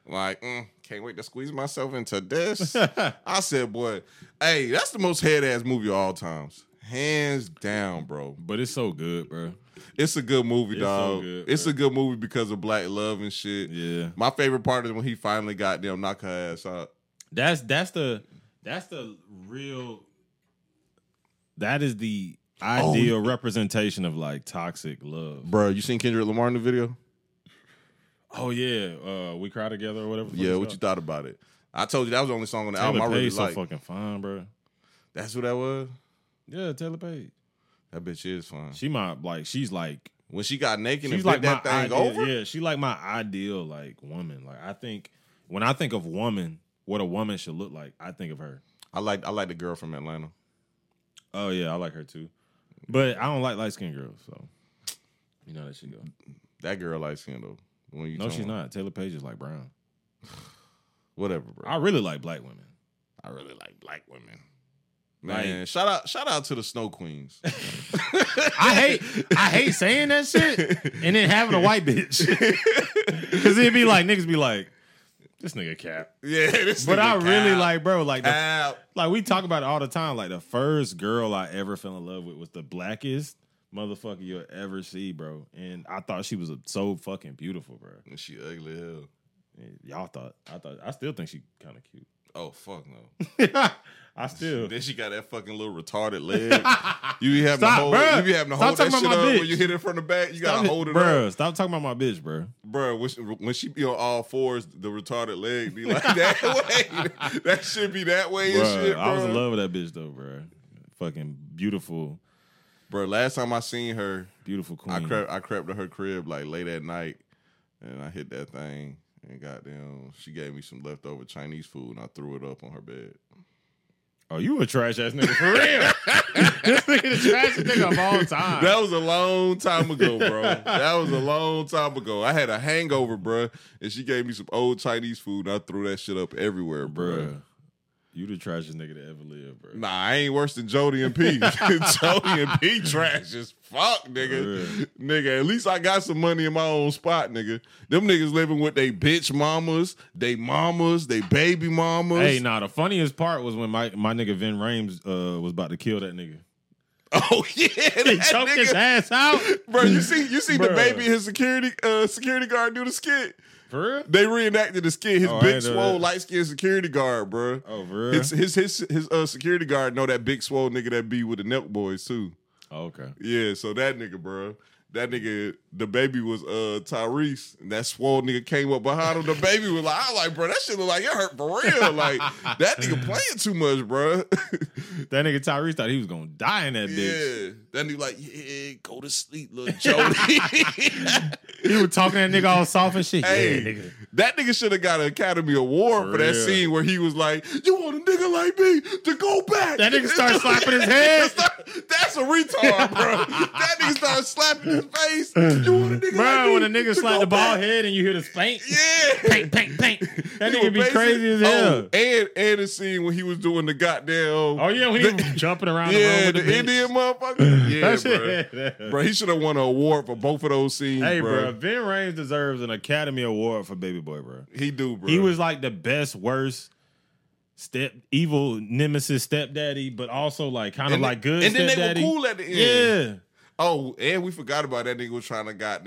Like, can't wait to squeeze myself into this. I said, boy, hey, that's the most head ass movie of all times. Hands down, bro. But it's so good, bro. It's a good movie, dog. So good, it's a good movie because of black love and shit. Yeah. My favorite part is when he finally got them knock her ass out. That's the real. That is the ideal representation of like toxic love, bro. You seen Kendrick Lamar in the video? Oh yeah, we cry together or whatever. Yeah, what you thought about it? I told you that was the only song on the album I really liked. So fucking fine, bro. That's who that was. Yeah, Taylor Paige. That bitch is fun. She's like when she got naked and like that thing over. Yeah, she like my ideal like woman. Like I think when I think of woman, what a woman should look like, I think of her. I like the girl from Atlanta. Oh yeah, I like her too. But I don't like light skinned girls, so you know that shit go. That girl light skinned though. No, she's not. Taylor Paige is like brown. Whatever, bro. I really like black women. Man, like, shout out to the Snow Queens. I hate saying that shit and then having a white bitch. Cause it'd be like niggas be like, this nigga cap. Yeah, this but nigga I cap. Really like, bro, like the, like we talk about it all the time. Like the first girl I ever fell in love with was the blackest motherfucker you'll ever see, bro. And I thought she was so fucking beautiful, bro. And she ugly as hell. I still think she kind of cute. Oh, fuck no. I still. Then she got that fucking little retarded leg. You be having to hold that shit up bitch. When you hit it from the back. You got to hold it up. Stop talking about my bitch, bro. Bro, when she be on all fours, the retarded leg be like that way. That shit be that way bruh, and shit, bro. I was in love with that bitch, though, bro. Fucking beautiful. Bro, last time I seen her. Beautiful queen. I crept to her crib like late at night, and I hit that thing. And goddamn, she gave me some leftover Chinese food, and I threw it up on her bed. Oh, you a trash-ass nigga, for real. This nigga the trashiest nigga of all time. That was a long time ago, bro. I had a hangover, bro, and she gave me some old Chinese food, and I threw that shit up everywhere, bro. You the trashiest nigga to ever live, bro. Nah, I ain't worse than Jody and P. Jody and P trash as fuck, nigga. Yeah. Nigga, at least I got some money in my own spot, nigga. Them niggas living with they bitch mamas, they baby mamas. Hey, nah, the funniest part was when my nigga Vin Rhames was about to kill that nigga. Oh yeah, he choked his ass out, bro. You see the baby, his security guard do the skit. For real? They reenacted the skit. His big swole light skinned security guard, bro. Oh, for real? His security guard know that big swole nigga that be with the Nelk boys too. Oh, okay. Yeah, so that nigga, bro. That nigga, the baby was Tyrese, and that swole nigga came up behind him. The baby was like, I was like, bro, that shit look like it hurt for real. Like, that nigga playing too much, bro. That nigga Tyrese thought he was going to die in that bitch. Yeah. That nigga like, yeah, go to sleep, little Jody. He was talking to that nigga all soft and shit. Hey, yeah, nigga. That nigga should have got an Academy Award for that scene where he was like, you want a nigga like me to go back? That nigga started slapping his head. That's a retard, bro. That nigga started slapping his face. You want a nigga like me? When a nigga slap the bald head and you hear the spank. Yeah. Pank, pank, pank. That nigga be crazy as hell. And the scene when he was doing the goddamn... Oh, yeah, when he was jumping around the room with the Indian motherfucker. Yeah, bro. Bro, he should have won an award for both of those scenes, hey, bro. Vin Rhames deserves an Academy Award for Baby Boy, bro. He do, bro. He was like the best, worst, evil nemesis stepdaddy, but also like kind of like good stepdaddy. And then they were cool at the end. Yeah. Oh, and we forgot about that nigga was trying to get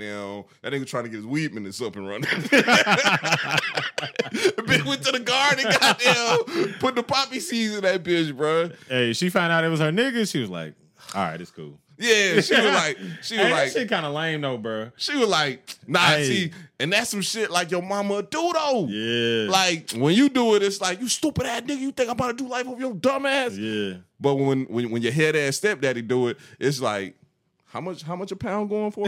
his weed minutes up and running. Bitch went to the garden, goddamn, put the poppy seeds in that bitch, bro. Hey, she found out it was her nigga. She was like, all right, it's cool. Yeah, she was like, that shit kind of lame though, bro. She was like, nah, see, and that's some shit like your mama do though. Yeah, like when you do it, it's like you stupid ass nigga. You think I'm about to do life with your dumb ass? Yeah. But when your head ass stepdaddy do it, it's like how much a pound going for?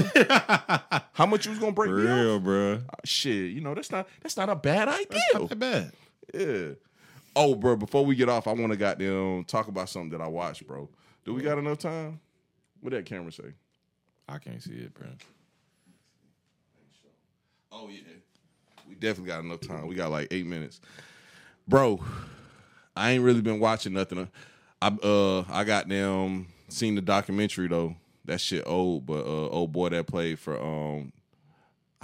How much you was gonna break me off? Real, bro. Shit, you know that's not a bad idea. That's not that bad. Yeah. Oh, bro. Before we get off, I want to goddamn talk about something that I watched, bro. Do we got enough time? What that camera say? I can't see it, bro. Oh, yeah. We definitely got enough time. We got like 8 minutes. Bro, I ain't really been watching nothing. I got down, seen the documentary, though. That shit old, but old boy that played for, I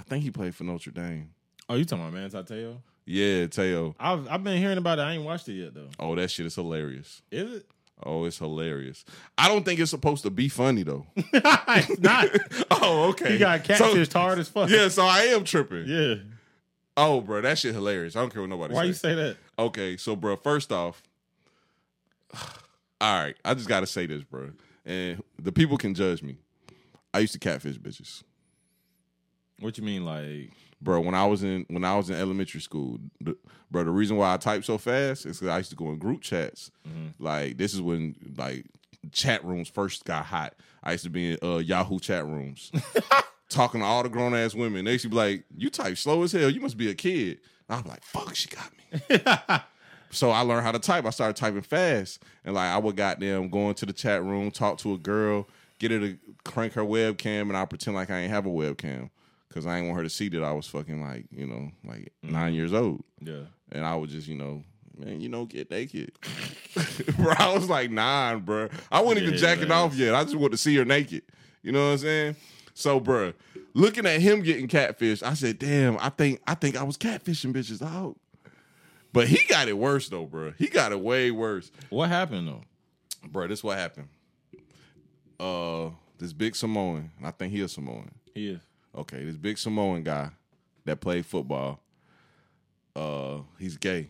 think he played for Notre Dame. Oh, you talking about Manti Te'o? Yeah, Te'o. I've been hearing about it. I ain't watched it yet, though. Oh, that shit is hilarious. Is it? Oh, it's hilarious. I don't think it's supposed to be funny, though. It's not. Oh, okay. He got catfished hard as fuck. Yeah, so I am tripping. Yeah. Oh, bro, that shit hilarious. I don't care what nobody says. Why you say that? Okay, so, bro, first off, all right, I just got to say this, bro. And the people can judge me. I used to catfish bitches. What you mean, like... Bro, when I was in elementary school, the reason why I typed so fast is because I used to go in group chats. Mm-hmm. Like, this is when, like, chat rooms first got hot. I used to be in Yahoo chat rooms talking to all the grown-ass women. They used to be like, you type slow as hell. You must be a kid. And I'm like, fuck, she got me. So I learned how to type. I started typing fast. And, like, I would goddamn go into the chat room, talk to a girl, get her to crank her webcam, and I pretend like I ain't have a webcam. Because I didn't want her to see that I was fucking, like, you know, like 9 years old. Yeah. And I would just, you know, man, you don't get naked. Bro, I was like 9, bro. I wasn't even jacking off yet. I just wanted to see her naked. You know what I'm saying? So, bro, looking at him getting catfished, I said, damn, I think I was catfishing bitches out. But he got it worse, though, bro. He got it way worse. What happened, though? Bro, this what happened. This big Samoan, and I think he a Samoan. He is. Okay, this big Samoan guy that played football, he's gay.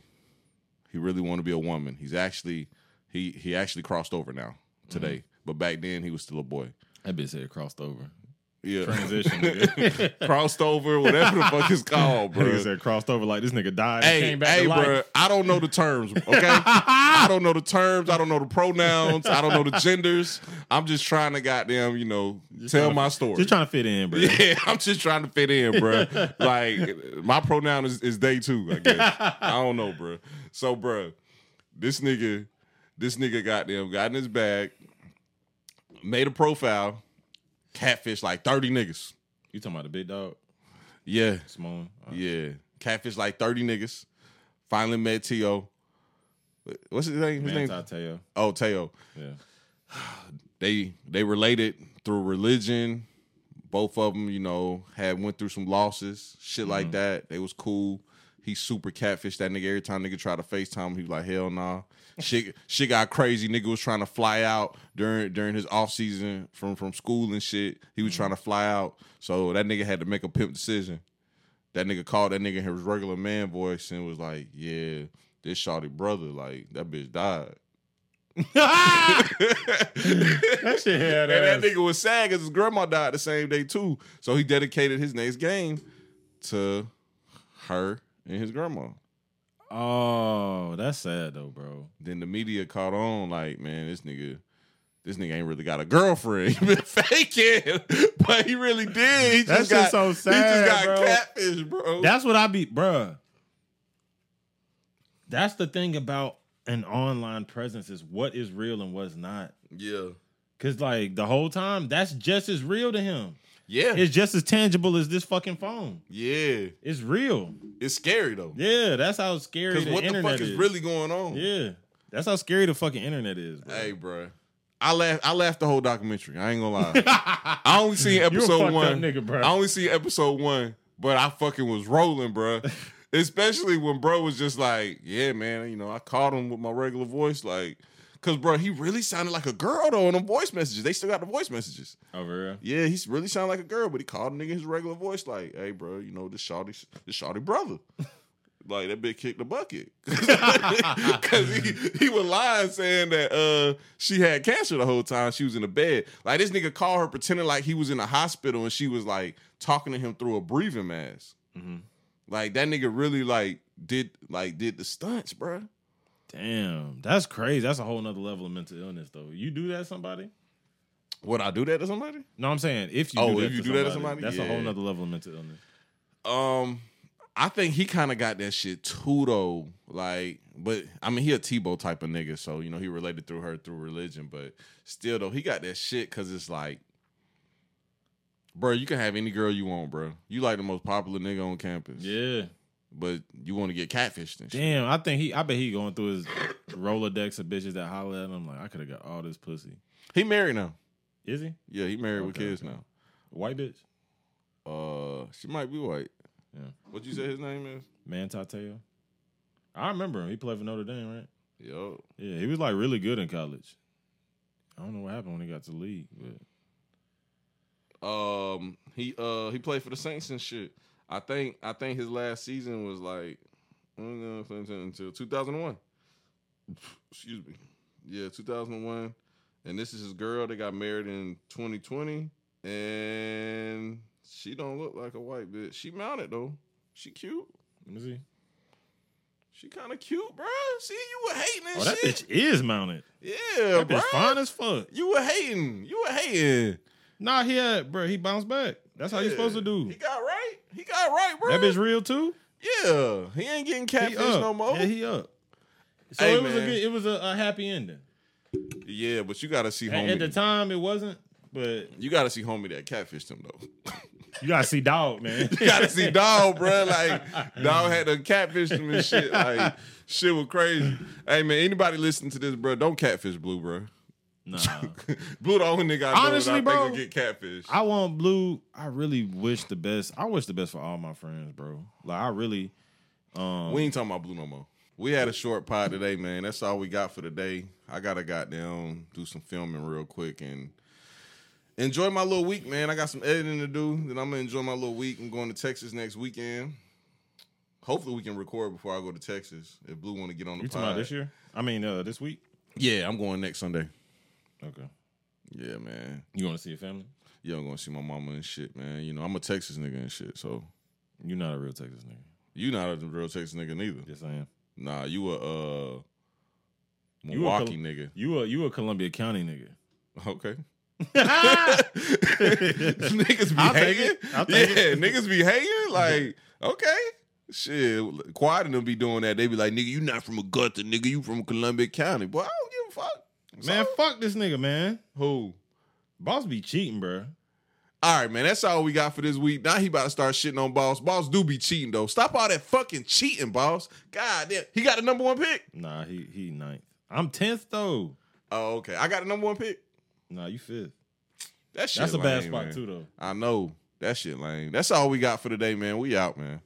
He really wanted to be a woman. He's actually, he actually crossed over now, today. Mm-hmm. But back then, he was still a boy. That bitch said crossed over. Yeah. Transition. Crossed over, whatever the fuck it's called, bro. He said crossed over like this nigga died and came back to life. Hey, bro, I don't know the terms, okay? I don't know the terms. I don't know the pronouns. I don't know the genders. I'm just trying to goddamn, you know, tell my story. Just trying to fit in, bro. Yeah, I'm just trying to fit in, bro. Like, my pronoun is they too, I guess. I don't know, bro. So, bro, this nigga goddamn got in his bag, made a profile, catfish like 30 niggas. You talking about the big dog? Yeah. Small. Right. Yeah. Catfish like 30 niggas. Finally met T.O. What's his name? Manti Te'o. Oh, Te'o. Yeah. They related through religion. Both of them, you know, had went through some losses, shit like that. They was cool. He super catfished that nigga. Every time nigga tried to FaceTime him, he was like, hell nah. Shit got crazy. Nigga was trying to fly out during his off season from school and shit. He was trying to fly out. So that nigga had to make a pimp decision. That nigga called that nigga in his regular man voice and was like, yeah, this shawty brother, like, that bitch died. That shit had ass. And that nigga was sad because his grandma died the same day too. So he dedicated his next game to her and his grandma. Oh, that's sad though, bro. Then the media caught on, like, man, this nigga ain't really got a girlfriend. He been faking, but he really did. He just got so sad. He just got catfished, bro. That's what I be, bro. That's the thing about an online presence is what is real and what's not. Yeah, because like the whole time, that's just as real to him. Yeah, it's just as tangible as this fucking phone. Yeah, it's real. It's scary though. Yeah, that's how scary the internet is. Because what the fuck is really going on? Yeah, that's how scary the fucking internet is. Bro. Hey, bro. I laughed the whole documentary. I ain't gonna lie. I only seen episode one. Nigga, bro. I only seen episode one, but I fucking was rolling, bro. Especially when bro was just like, yeah, man, you know, I called him with my regular voice, like, cause bro, he really sounded like a girl though in them voice messages. They still got the voice messages. Oh, for real? Yeah, he really sounded like a girl, but he called the nigga his regular voice, like, hey, bro, you know, this shawty brother. Like, that bitch kicked the bucket. Because he was lying, saying that she had cancer the whole time she was in the bed. Like, this nigga called her pretending like he was in a hospital and she was, like, talking to him through a breathing mask. Mm-hmm. Like, that nigga really, like, did the stunts, bro. Damn. That's crazy. That's a whole nother level of mental illness, though. You do that to somebody? Would I do that to somebody? No, I'm saying if you do that to somebody? That's a whole nother level of mental illness. I think he kind of got that shit too, though. Like, but I mean, he a Tebow type of nigga, so you know he related through her through religion. But still, though, he got that shit because it's like, bro, you can have any girl you want, bro. You like the most popular nigga on campus, yeah. But you want to get catfished and shit. Damn, I bet he going through his Rolodex of bitches that holler at him. Like, I could have got all this pussy. He married now, is he? Yeah, he married with kids now. White bitch. She might be white. Yeah. What'd you say his name is? Manti Te'o. I remember him. He played for Notre Dame, right? Yo. Yeah, he was like really good in college. I don't know what happened when he got to the league, but he played for the Saints and shit. I think his last season was like until 2001. Excuse me. Yeah, 2001. And this is his girl. They got married in 2020 and she don't look like a white bitch. She mounted, though. She cute. Let me see. She kind of cute, bro. See, you were hating and shit. Oh, that bitch is mounted. Yeah, that bro. That bitch fine as fuck. You were hating. Nah, he bounced back. That's how you supposed to do. He got right, bro. That bitch real, too? Yeah. He ain't getting catfish no more. Yeah, he up. So hey, it was a happy ending. Yeah, but you got to see homie. At the time, it wasn't. But you gotta see homie that catfished him though. You gotta see dog, man. You gotta see dog, bro. Like dog had to catfish him and shit. Like shit was crazy. Hey man, anybody listening to this, bro? Don't catfish Blue, bro. Nah, Blue the only nigga I honestly, know that I bro, think will get catfished. I want Blue. I really wish the best. I wish the best for all my friends, bro. Like I really. We ain't talking about Blue no more. We had a short pod today, man. That's all we got for today. I gotta goddamn do some filming real quick and. Enjoy my little week, man. I got some editing to do. Then I'm going to enjoy my little week. I'm going to Texas next weekend. Hopefully we can record before I go to Texas. If Blue want to get on the pod. You talking about this year? I mean, this week? Yeah, I'm going next Sunday. Okay. Yeah, man. You going to see your family? Yeah, I'm going to see my mama and shit, man. You know, I'm a Texas nigga and shit, so. You're not a real Texas nigga. You not a real Texas nigga neither. Yes, I am. Nah, you a Milwaukee nigga. You a Columbia County nigga. Okay. Niggas be hating. Yeah, niggas be hating. Like, okay. Shit. Quiet and them be doing that. They be like, nigga, you not from Augusta, nigga. You from Columbia County. Boy, I don't give a fuck. Man, fuck this nigga, man. Who? Boss be cheating, bro. All right, man, that's all we got for this week. Now he about to start shitting on Boss. Boss do be cheating, though. Stop all that fucking cheating, Boss. God damn. He got the number one pick? Nah, he ninth. I'm 10th, though. Oh, okay. I got the number one pick? Nah, you fifth. That shit lame, man. That's a bad spot, too, though. I know. That shit lame. That's all we got for today, man. We out, man.